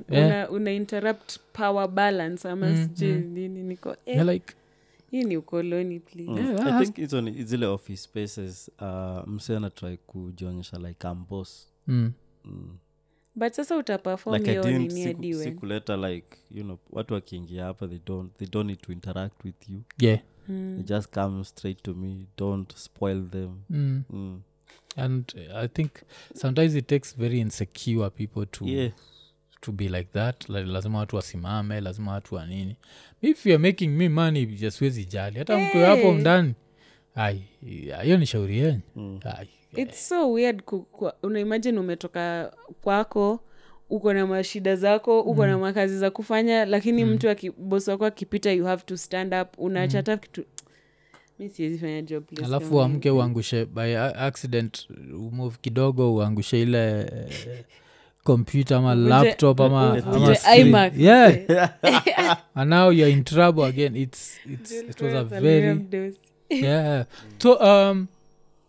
Una interrupt power balance ama sije nini niko. Like hii ni ukoloni please. I think it's only it's the office spaces msana try kujionyesha like I'm boss. But sasa utaperform hiyo like nini adiwe. Sikuleta like, you know, watu wakiingia hapa they don't need to interact with you. Yeah. Mm. They just come straight to me. Don't spoil them. Mm. Mm. And I think sometimes it takes very insecure people to to be like that. Like, lazima watu wasimame, lazima watu wa nini. If you are making me money, just wezi jali. Hata mko hapo ndani. Ai, hiyo ni shauri yenu. Mm. Ai. It's so weird. Unaimagine umetoka kwako, uko na mashida zako, uko na makazi za kufanya, lakini mtu boss wako akipita you have to stand up, unachata kitu. Mimi siwezi fanya job please. Alafu uamke uangushe by accident, move kidogo uangushe ile computer ama laptop ama iMac. Yeah. And now you're in trouble again. It was a very yeah. So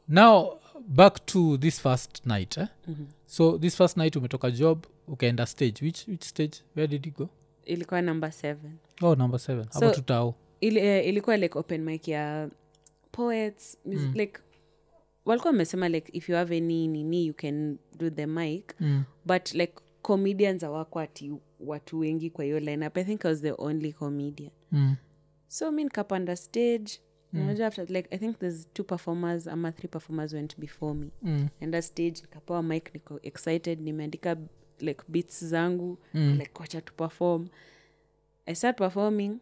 now back to this first night. Mm-hmm. So this first night umetoka job ukaenda stage, which stage, where did you go? Ilikuwa Number 7. Oh, Number 7. So, about tutao ilikuwa like open mic ya poets music, like walikuwa wamesema like if you have any nini you can do the mic, but like comedians hawakuwa ati watu wengi kwa hiyo lineup. I think I was the only comedian. So mimi nikapanda stage. After, like I think there's 2 performers ama 3 performers went before me. And that stage nikapewa mic, niko excited, nimeandika like beats zangu, like kocha to perform. I start performing.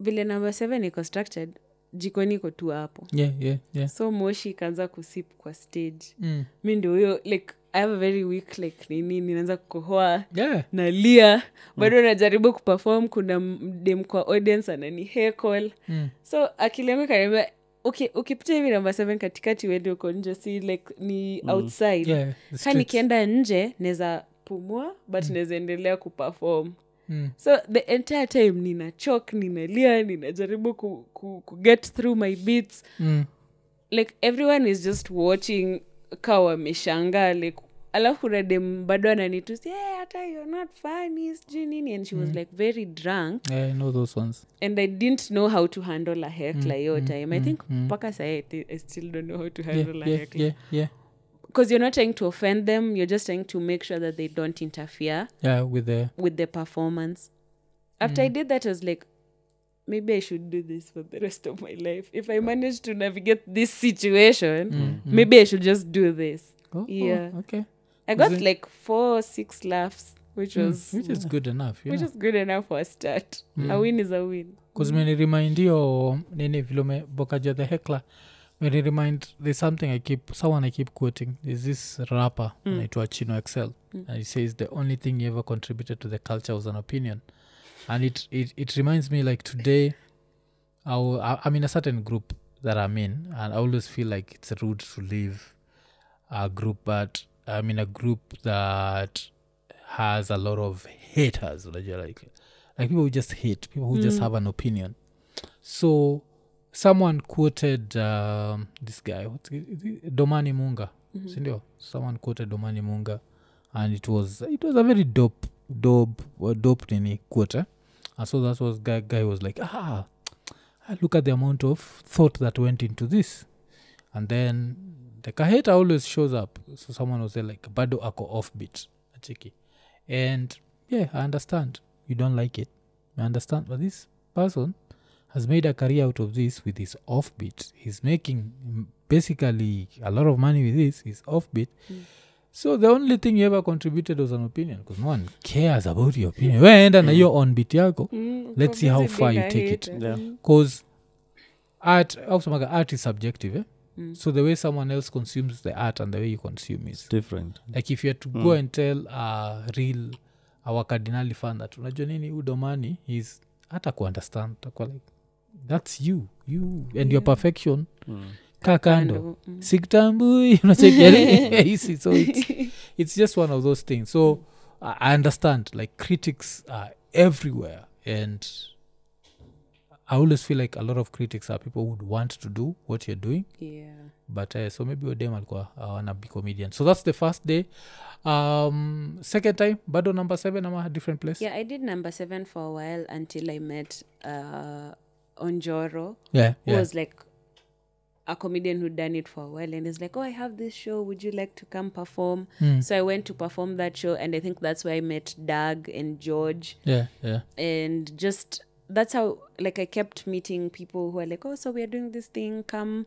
Vile Number 7 iko structured, jikoni iko tu hapo. Yeah. So moshi ikaanza kusip kwa stage. Mimi ndio huyo, like I have a very weak like nini naanza kukohoa na lia bado najaribu kuperform, kuna dem kwa audience anani heckle. So akili yangu kaniambia okay, ukipita hivi Number 7 katikati wewe uko nje, si like ni outside. Kani kienda nje naweza pumua but naweza endelea kuperform. So the entire time nina choke, ninalia, ninajaribu ku get through my beats. Like everyone is just watching kawa meshanga like alafu radem bado ananitusi hata you're not funny sijui nini, and she was like very drunk. I know those ones and I didn't know how to handle a heckler your time. I think mpaka sasa I still don't know how to handle a heckler. Yeah. Because you're not trying to offend them, you're just trying to make sure that they don't interfere with the performance. After I did that, I was like, maybe I should do this for the rest of my life. If I manage to navigate this situation, maybe I should just do this. Oh, okay. I got like 4-6 laughs, which is good enough. Yeah. Which is good enough for a start. A win is a win. Because when I remind you, nene vilome bokaja the heckler, when I remind, there's something I keep quoting. There's this rapper naitwa Chino Excel, and he says the only thing he ever contributed to the culture was an opinion. And it reminds me like today I'm in a certain group that I'm in, and I always feel like it's rude to leave a group, but I'm in a group that has a lot of haters, like people who just hate, people who just have an opinion. So someone quoted this guy, Domani Munga. Someone quoted Domani Munga, and it was a very dope nini quote. And so that was guy was like, look at the amount of thought that went into this. And then the kaheta always shows up. So someone was like, bado ako offbeat. Achiki. And yeah, I understand. You don't like it. I understand. But this person has made a career out of this with his offbeat. He's making basically a lot of money with this. He's offbeat. So the only thing you ever contributed was an opinion, because no one cares about your opinion. Wewe enda na hiyo on beat yako. Let's see how far you take it. Because art is subjective. So the way someone else consumes the art and the way you consume is different. Like if you had to go and tell our cardinal fan that unajua nini udomani is hata ku understand, like that's you and your perfection. Kakando sikitambui unachekea hizi. So it's just one of those things. So I understand, like critics are everywhere, and I always feel like a lot of critics are people who would want to do what you're doing. But so maybe odem alikuwa wanna be comedian. So that's the first day. Second time bado Number 7 ama different place. I did Number 7 for a while until I met Onjoro. Who was like a comedian who'd done it for a while and is like, oh, I have this show. Would you like to come perform? Mm. So I went to perform that show, and I think that's where I met Doug and George. Yeah, yeah. And just that's how, like, I kept meeting people who are like, oh, so we are doing this thing. Come,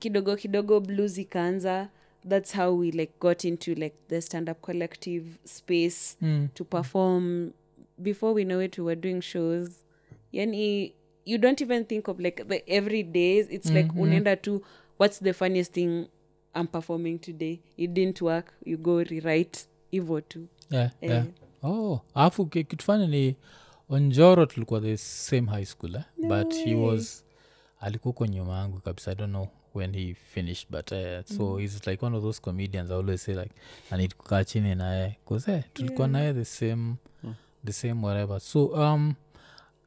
kidogo kidogo bluesy kanza. That's how we like got into like the stand-up collective space to perform. Before we know it, we were doing shows. Yani, you don't even think of like the everydays. It's like unenda to what's the funniest thing I'm performing today. It didn't work. You go rewrite Ivo too. Yeah, yeah. Oh, afu kitufanya ni Onjoro tulikuwa the same high school, eh? No but way. He was alikuwa nyuma yangu kabisa. I don't know when he finished, but so he's like one of those comedians I always say like I need kukaa chini naye cause tulikuwa naye the same whatever. So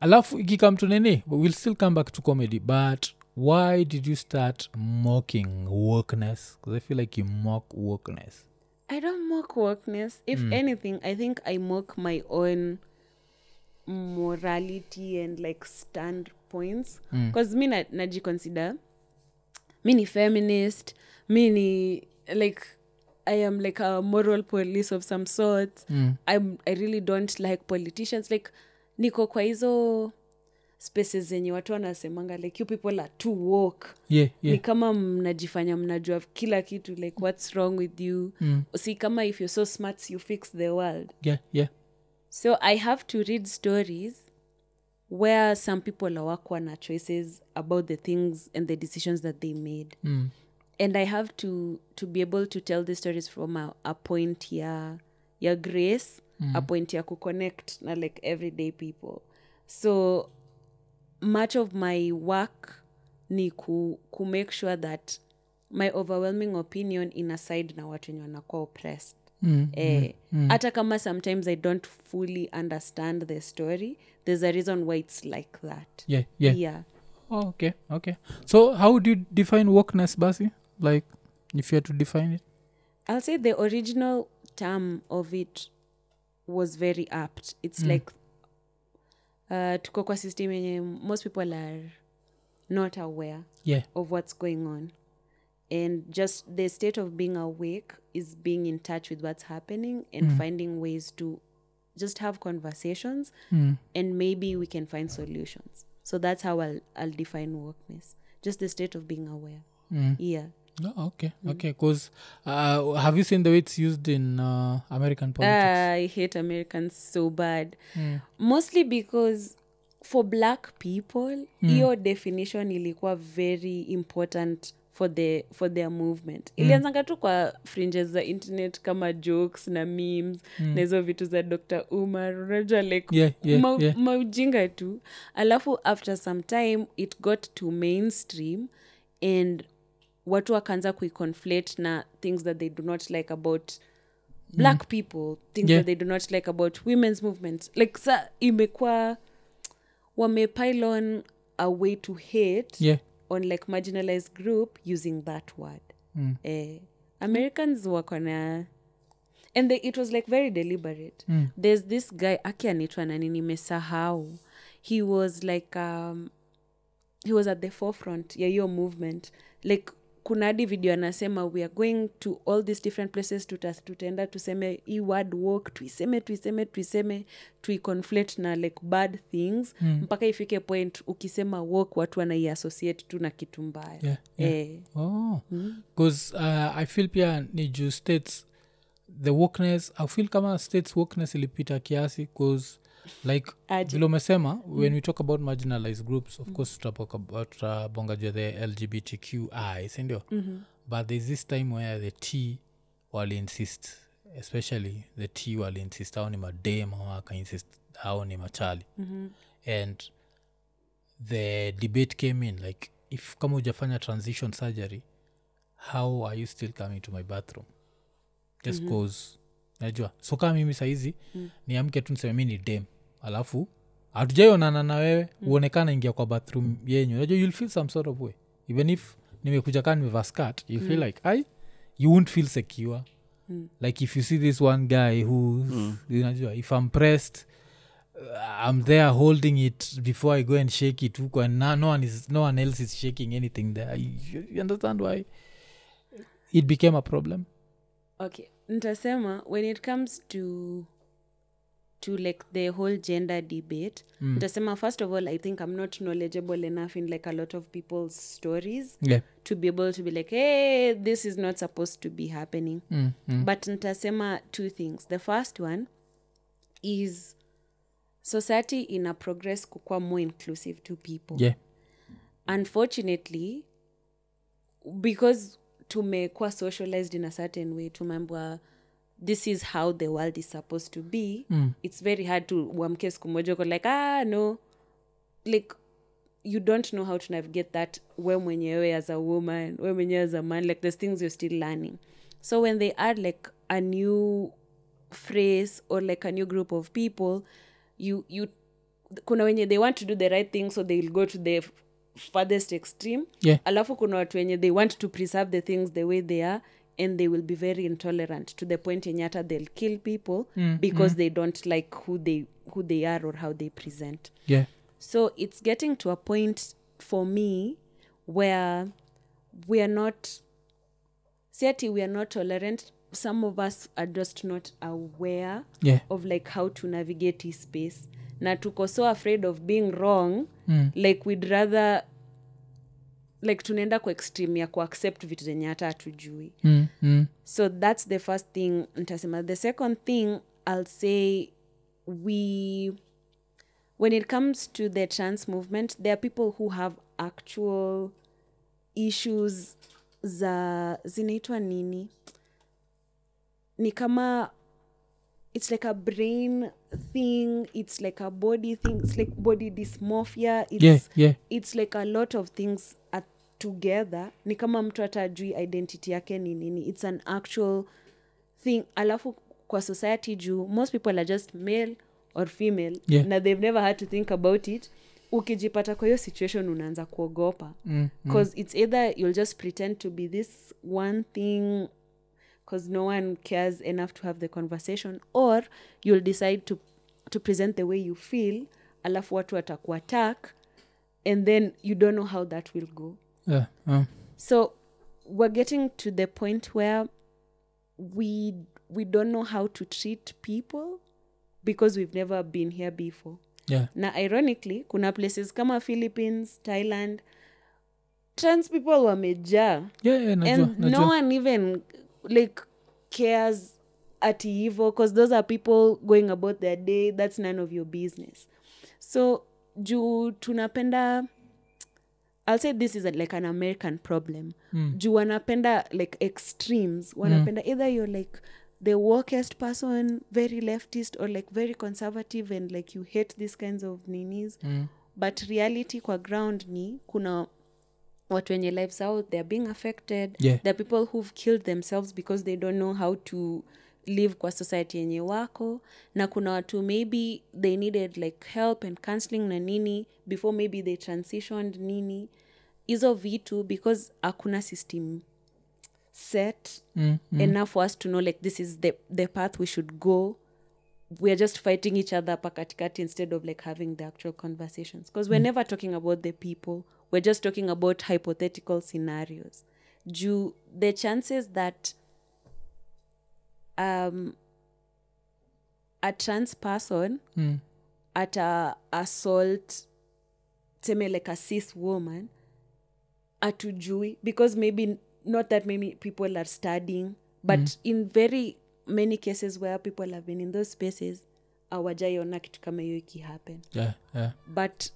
alafu ikikam to nene, but we'll still come back to comedy. But why did you start mocking wokeness? Because I feel like you mock wokeness. I don't mock wokeness. If anything, I think I mock my own morality and like standpoints. Because me naji consider, me ni feminist, me ni like... I am like a moral police of some sort. I really don't like politicians. Like, niko kwa hizo spaces zenye watu wanasemanga like you people are too woke. Yeah, yeah. Ni kama mnajifanya mnajua kila kitu, like what's wrong with you? Si kama if you're so smart you fix the world. Yeah, yeah. So I have to read stories where some people hawakwa na choices about the things and the decisions that they made. And I have to be able to tell these stories from a point ya grace, a point ya kuconnect na like everyday people. So much of my work ni ku make sure that my overwhelming opinion in aside na watu wenye wanakuwa oppressed. Hata kama sometimes I don't fully understand the story, there's a reason why it's like that. Yeah, yeah. Yeah. Oh, okay, okay. So how do you define wokeness, Basi? Like, if you had to define it? I'll say the original term of it was very apt. It's like, tuko kwa system yenye, most people are not aware of what's going on. And just the state of being awake is being in touch with what's happening and finding ways to just have conversations and maybe we can find solutions. So that's how I'll define wokeness. Just the state of being aware. Yeah. Oh, okay. Okay, cuz have you seen the way it's used in American politics? I hate Americans so bad. Mostly because for black people, your definition ilikuwa very important for their movement. Ilianza tu kwa fringes za internet kama jokes na memes na hizo vitu za Dr. Umar, Roger like maujinga tu. Alafu after some time it got to mainstream and watu wakaanza kuiconflate na things that they do not like about black people, things that they do not like about women's movements. Like sa imekuwa wamepile on a way to hate. Yeah. On like marginalized group using that word. Americans work on a... And it was like very deliberate. There's this guy, Aki anaitwa nani nimesahau. He was like, he was at the forefront ya hiyo movement. Like, kuna hadi video anasema, we are going to all these different places tutaenda tuseme hii word woke, tuiseme, tuiconflate na like bad things. Mpaka ifike point, ukisema woke, watu wanaiassociate tu na kitu mbaya. Yeah, yeah. Oh, because I feel pia ni juu states, the wokeness, I feel kama states wokeness ilipita kiasi because like vile umesema when we talk about marginalized groups of course we talk about bonga juu the LGBTQI sindio but there's this time where the T wali insist, especially the T wali insist au ni madem waka insist au ni machali and the debate came in like if kama hujafanya transition surgery how are you still coming to my bathroom just cause najua so kama mimi saa hizi niamke tu niseme mimi ni dem alafu hatujaonana na wewe uonekana ingia kwa bathroom yenyu unajua you'll feel some sort of way even if nimekuja kana nimevaa skirt you feel like you won't feel secure like if you see this one guy who you know if I'm pressed I'm there holding it before I go and shake it huko, and no one else is shaking anything there. You understand why it became a problem? Okay, nitasema when it comes to like the whole gender debate, nitasema first of all I think I'm not knowledgeable enough in like a lot of people's stories to be able to be like, hey, this is not supposed to be happening. But nitasema two things. The first one is society in a progress kukua more inclusive to people. Yeah. Unfortunately, because tumekuwa socialized in a certain way, tumeambiwa this is how the world is supposed to be, it's very hard to uamke siku moja uko like, ah no, like you don't know how to navigate that wewe mwenyewe as a woman, wewe mwenyewe as a man, like there's things you're still learning. So when they add like a new phrase or like a new group of people, you kuna wenye they want to do the right thing, so they will go to the farthest extreme. Alafu kuna watu wenye they want to preserve the things the way they are, and they will be very intolerant to the point yenye hata they'll kill people because they don't like who they are or how they present. Yeah. So it's getting to a point for me where we are not tolerant. Some of us are just not aware of like how to navigate this space. Na tuko so afraid of being wrong, like we'd rather like tunaenda kwa extreme ya ku accept vitu zenye hata hatujui. So that's the first thing nitasema. The second thing I'll say, when it comes to the trans movement, there are people who have actual issues za zinaitwa nini? Ni kama it's like a brain thing, it's like a body thing, it's like body dysmorphia, it's like a lot of things at together. Ni kama mtu atajui identity yake ni nini. It's an actual thing. Alafu kwa society juu most people are just male or female, na they've never had to think about it. Ukijipata kwa hiyo situation unaanza kuogopa because it's either you'll just pretend to be this one thing because no one cares enough to have the conversation, or you'll decide to present the way you feel, alafu watu wataku attack, and then you don't know how that will go. So we're getting to the point where we don't know how to treat people because we've never been here before. Na ironically kuna places kama Philippines, Thailand, trans people wamejaa. Najua. No one even like cares at evil because those are people going about their day. That's none of your business. So juu tunapenda, I'll say this is like an American problem. Juu wanapenda like extremes, wanapenda either you're like the wokest person, very leftist, or like very conservative and like you hate these kinds of ninis. But reality kwa ground ni kuna watu wenye lives out, they're being affected. There are people who've killed themselves because they don't know how to live kwa society yenye wako. Na kuna watu maybe they needed like help and counseling na nini before maybe they transitioned nini. Hizo vitu because hakuna system set enough for us to know like this is the path we should go. We are just fighting each other pa katikati instead of like having the actual conversations. Because we're never talking about the people. We're just talking about hypothetical scenarios. Due the chances that a trans person assault teme like a cis woman atujui, because maybe not that many people are studying, but in very many cases where people have been in those spaces, awajaiona kitu kama hiyo ikihappen. But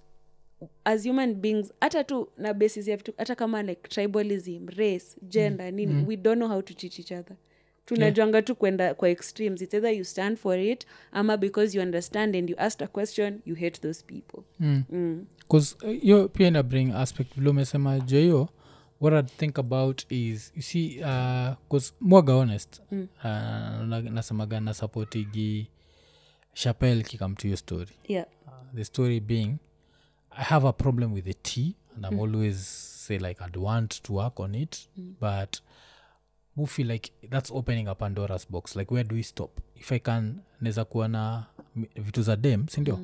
as human beings, hata tu na basis ya vitu, hata kama like tribalism, race, gender, nini, we don't know how to treat each other. Tunajuanga tu kwenda kwa extremes. It's either you stand for it, ama because you understand and you asked a question, you hate those people. Because you pia na bring aspect vile umesema Joyo. What I think about is, you see, because more honest, nasemaga na supportigi Chappelle kikam to your story. The story being, I have a problem with the T, and I'm always say like I'd want to work on it, but we feel like that's opening a Pandora's box. Like, where do we stop? If I can neza kuwa na vitu za dem, si ndio?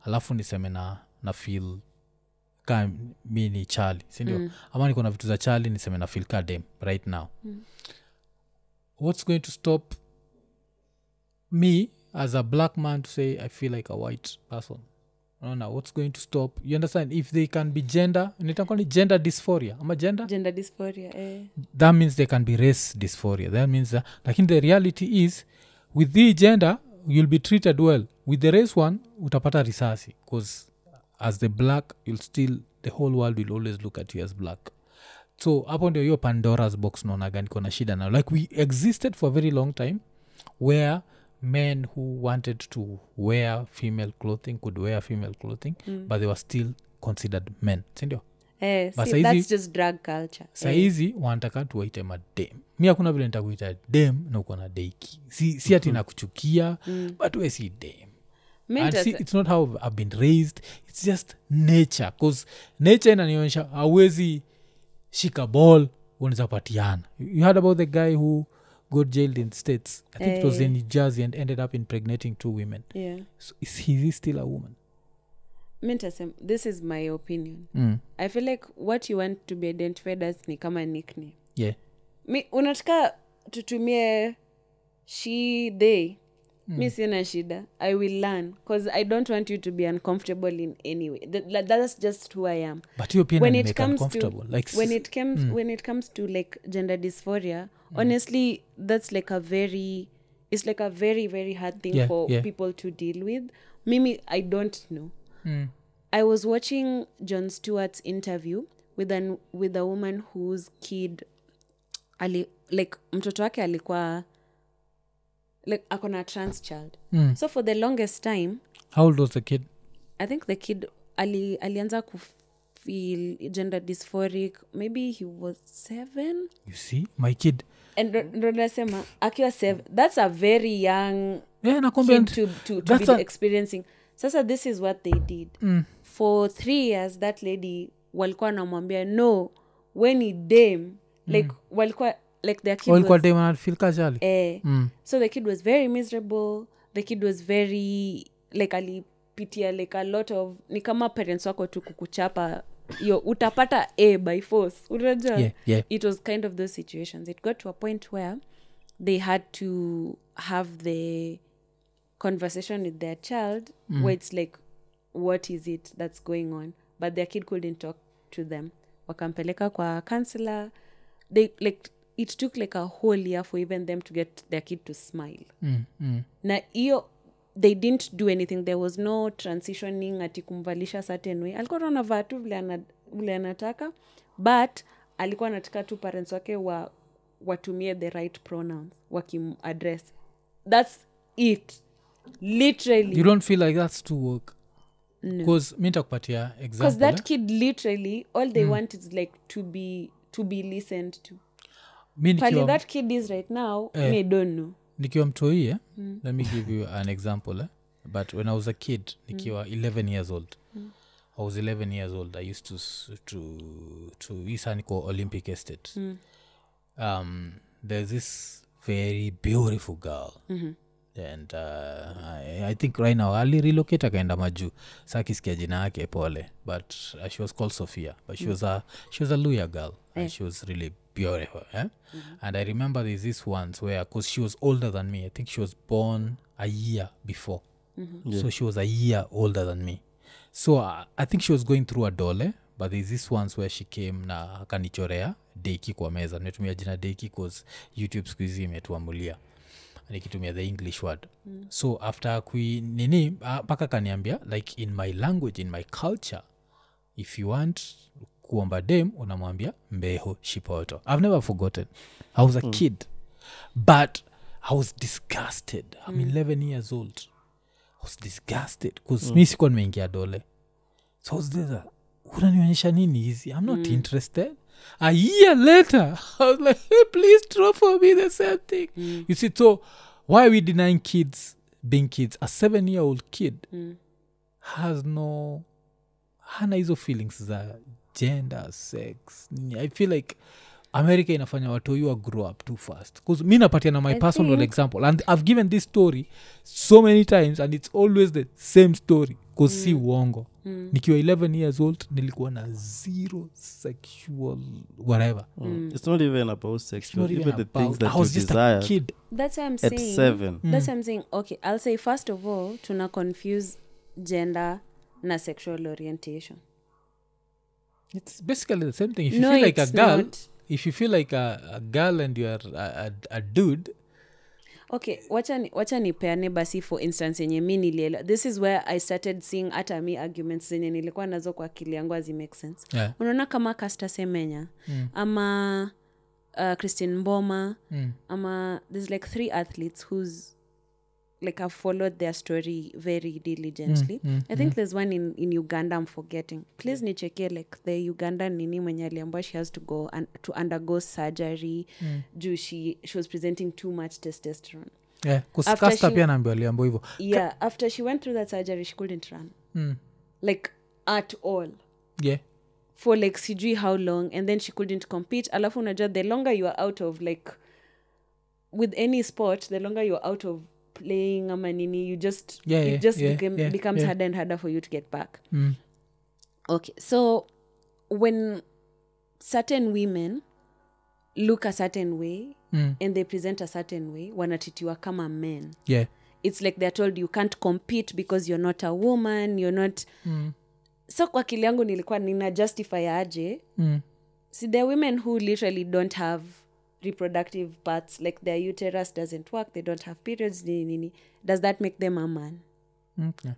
Alafu niseme na feel kama mimi ni Charlie, si ndio? Ama niko na vitu za Charlie niseme na feel ka dem right now. What's going to stop me as a black man to say I feel like a white person? No, what's going to stop? You understand? If they can be gender, nitakoni gender dysphoria. Ama gender dysphoria, eh. That means they can be race dysphoria. That means that, lakini the reality is with the gender you'll be treated well. With the race one utapata risasi, because as the black you'll still, the whole world will always look at you as black. So hapo ndio hiyo Pandora's box naona gani kuna shida now. Like we existed for a very long time where men who wanted to wear female clothing could wear female clothing, but they were still considered men, sindio? Eh, see, that's just drag culture. Saizi wanataka tuwaite madem. Mimi hakuna vile nitakuita dem na uko na deiki. Si ati nakuchukia, but we si dem. And see, it's not how I've been raised, it's just nature, because nature inanionyesha hawezi shika ball unaweza patiana. You heard about the guy who got jailed in the States. I think it was in New Jersey and ended up impregnating 2 women. Yeah. So is he still a woman? Mintasem, this is my opinion. I feel like what you want to be identified as ni kama nickname. Yeah. Mi unataka tutumie she, they. Mi sina shida. I will learn, because I don't want you to be uncomfortable in any way. That's just who I am. But your opinion make uncomfortable. When it comes to like gender dysphoria, honestly, that's like a very, very hard thing for people to deal with. Mimi, I don't know. I was watching Jon Stewart's interview with a woman whose kid mtoto wake alikuwa like akona trans child. So for the longest time, how old was the kid? I think the kid alianza feel gender dysphoric, maybe he was 7. You see, my kid, and ndonasema akiwa 7, that's a very young kid to be experiencing. Sasa this is what they did. For 3 years that lady walikuwa namwambia no, when he dem, like walikuwa like their kid walikuwa dem and feel casually. So the kid was very miserable. The kid was very like alipitia like a lot of, ni kama parents wako tu kukuchapa yo utapata A by force, unajua? Yeah. It was kind of those situations. It got to a point where they had to have the conversation with their child, where it's like, what is it that's going on? But their kid couldn't talk to them. Wakampeleka kwa counselor. They like, it took like a whole year for even them to get their kid to smile. Na iyo, they didn't do anything. There was no transitioning ati kumvalisha certain way. Alikuwa anavaa tu vile anataka, but alikuwa anataka tu parents wake watumie the right pronouns wakimaddress. That's it. Literally. You don't feel like that's too work? No. Cuz mimi nitakupatia example. Cuz that kid literally all they want is like to be listened to. Mimi that kid is right now, I don't know. Nikiwa mtoi let me give you an example. But when I was a kid, nikiwa 11 years old. I was 11 years old. I used to Isaniko Olympic Estate. There's this very beautiful girl. And I think right now ali relocate akaenda Maju. Sakisikia jina yake pole, but she was called Sophia, but she was a Luya girl, and she was really beautiful, and I remember this once where, cuz she was older than me. I think she was born a year before. So she was a year older than me, so I think she was going through a dole, but there's this once where she came na akanichorea deki kwa meza. Nimetumia jina deki cuz YouTube squeeze imetuamulia nikitumia the English word. So after nini mpaka kaniambia like, in my language, in my culture, if you want kuomba dem unamwambia mbeho shipoto. I've never forgotten. I was a kid, but I was disgusted. I'm 11 years old. I was disgusted cuz mimi sikuwa nimeingia dole. So I was there, unanionyesha nini hizi? I'm not interested. A year later, I was like, hey, please throw for me the same thing. You see, so why are we denying kids being kids? A 7-year-old kid has no, hana hizo feelings za gender, sex. I feel like America inafanya watu you grow up too fast. Cuz mimi napatia na my personal example, and I've given this story so many times and it's always the same story cuz si uongo. Nikiwa 11 years old nilikuwa na zero sexual whatever. It's not even about sexual, even the things that you desire. That's what I'm saying. That's what I'm saying. Okay, I'll say first of all tuna confuse gender na sexual orientation. It's basically the same thing. If you feel like a girl, if you feel like a girl and you are a dude. Okay, wacha ni peane basi for instance yenye mimi nilielewa. This is where I started seeing hata me arguments zenye nilikuwa nazo kwa akili yangu as it makes sense. Yeah. Unaona kama Caster Semenya ama Christine Mboma ama there's like three athletes who's like I've followed their story very diligently. I think there's one in Uganda, I'm forgetting. Please nicheke like the Ugandan nini mwenye aliambiwa she has to go and to undergo surgery due she was presenting too much testosterone. Yeah, kuskasta pia naambiwa aliambiwa hivyo. Yeah, after she went through that surgery she couldn't run. Like at all. Yeah. For like CG how long and then she couldn't compete. Alafu unajua the longer you are out of like with any sport, the longer you are out of playing ama nini you just becomes harder and harder for you to get back. Okay, so when certain women look a certain way and they present a certain way wanatitiwa kama men. Yeah, it's like they're told you can't compete because you're not a woman, you're not so kwa akili yangu nilikuwa nina justify aje see there are women who literally don't have reproductive parts, like their uterus doesn't work, they don't have periods, nini. Does that make them a man? Okay.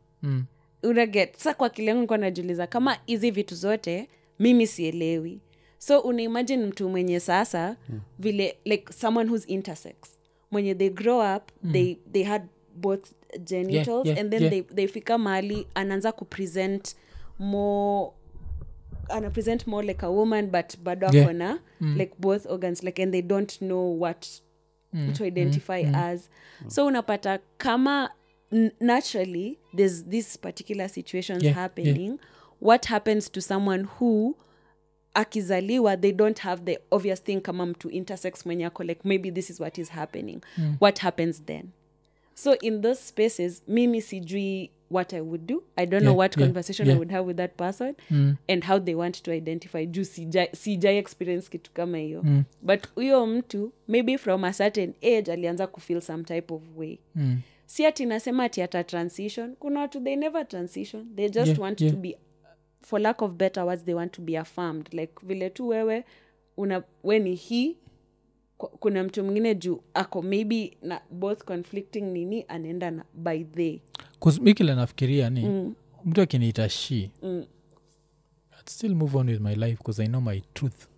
Unaget sasa kwa kile yangu najiuliza kama hizi vitu zote mimi sielewi, so unaimagine mtu mwenye sasa vile like someone who's intersex mwenye they grow up they had both genitals and then they fika mahali anaanza ku present more and I present more like a woman but bado akona like both organs like and they don't know what to identify as. So unapata kama naturally there's these particular situations happening. What happens to someone who akizaliwa they don't have the obvious thing kama mtu intersex mwenye ako like maybe this is what is happening. What happens then? So in those spaces mimi sijui what I would do. I don't know what conversation I would have with that person and how they want to identify. Ju sijai experience kitu kama hiyo. But huyo mtu maybe from a certain age alianza ku feel some type of way. Si ati nasema ati ata transition. Kuna watu they never transition. They just want to be, for lack of better words, they want to be affirmed. Like vile tu wewe weni hii kuna mtu mwingine juu ako maybe na both conflicting nini anaenda na by they. Cuz mikile nafikiria ni mtu akiniita she I'd still move on with my life cuz I know my truth.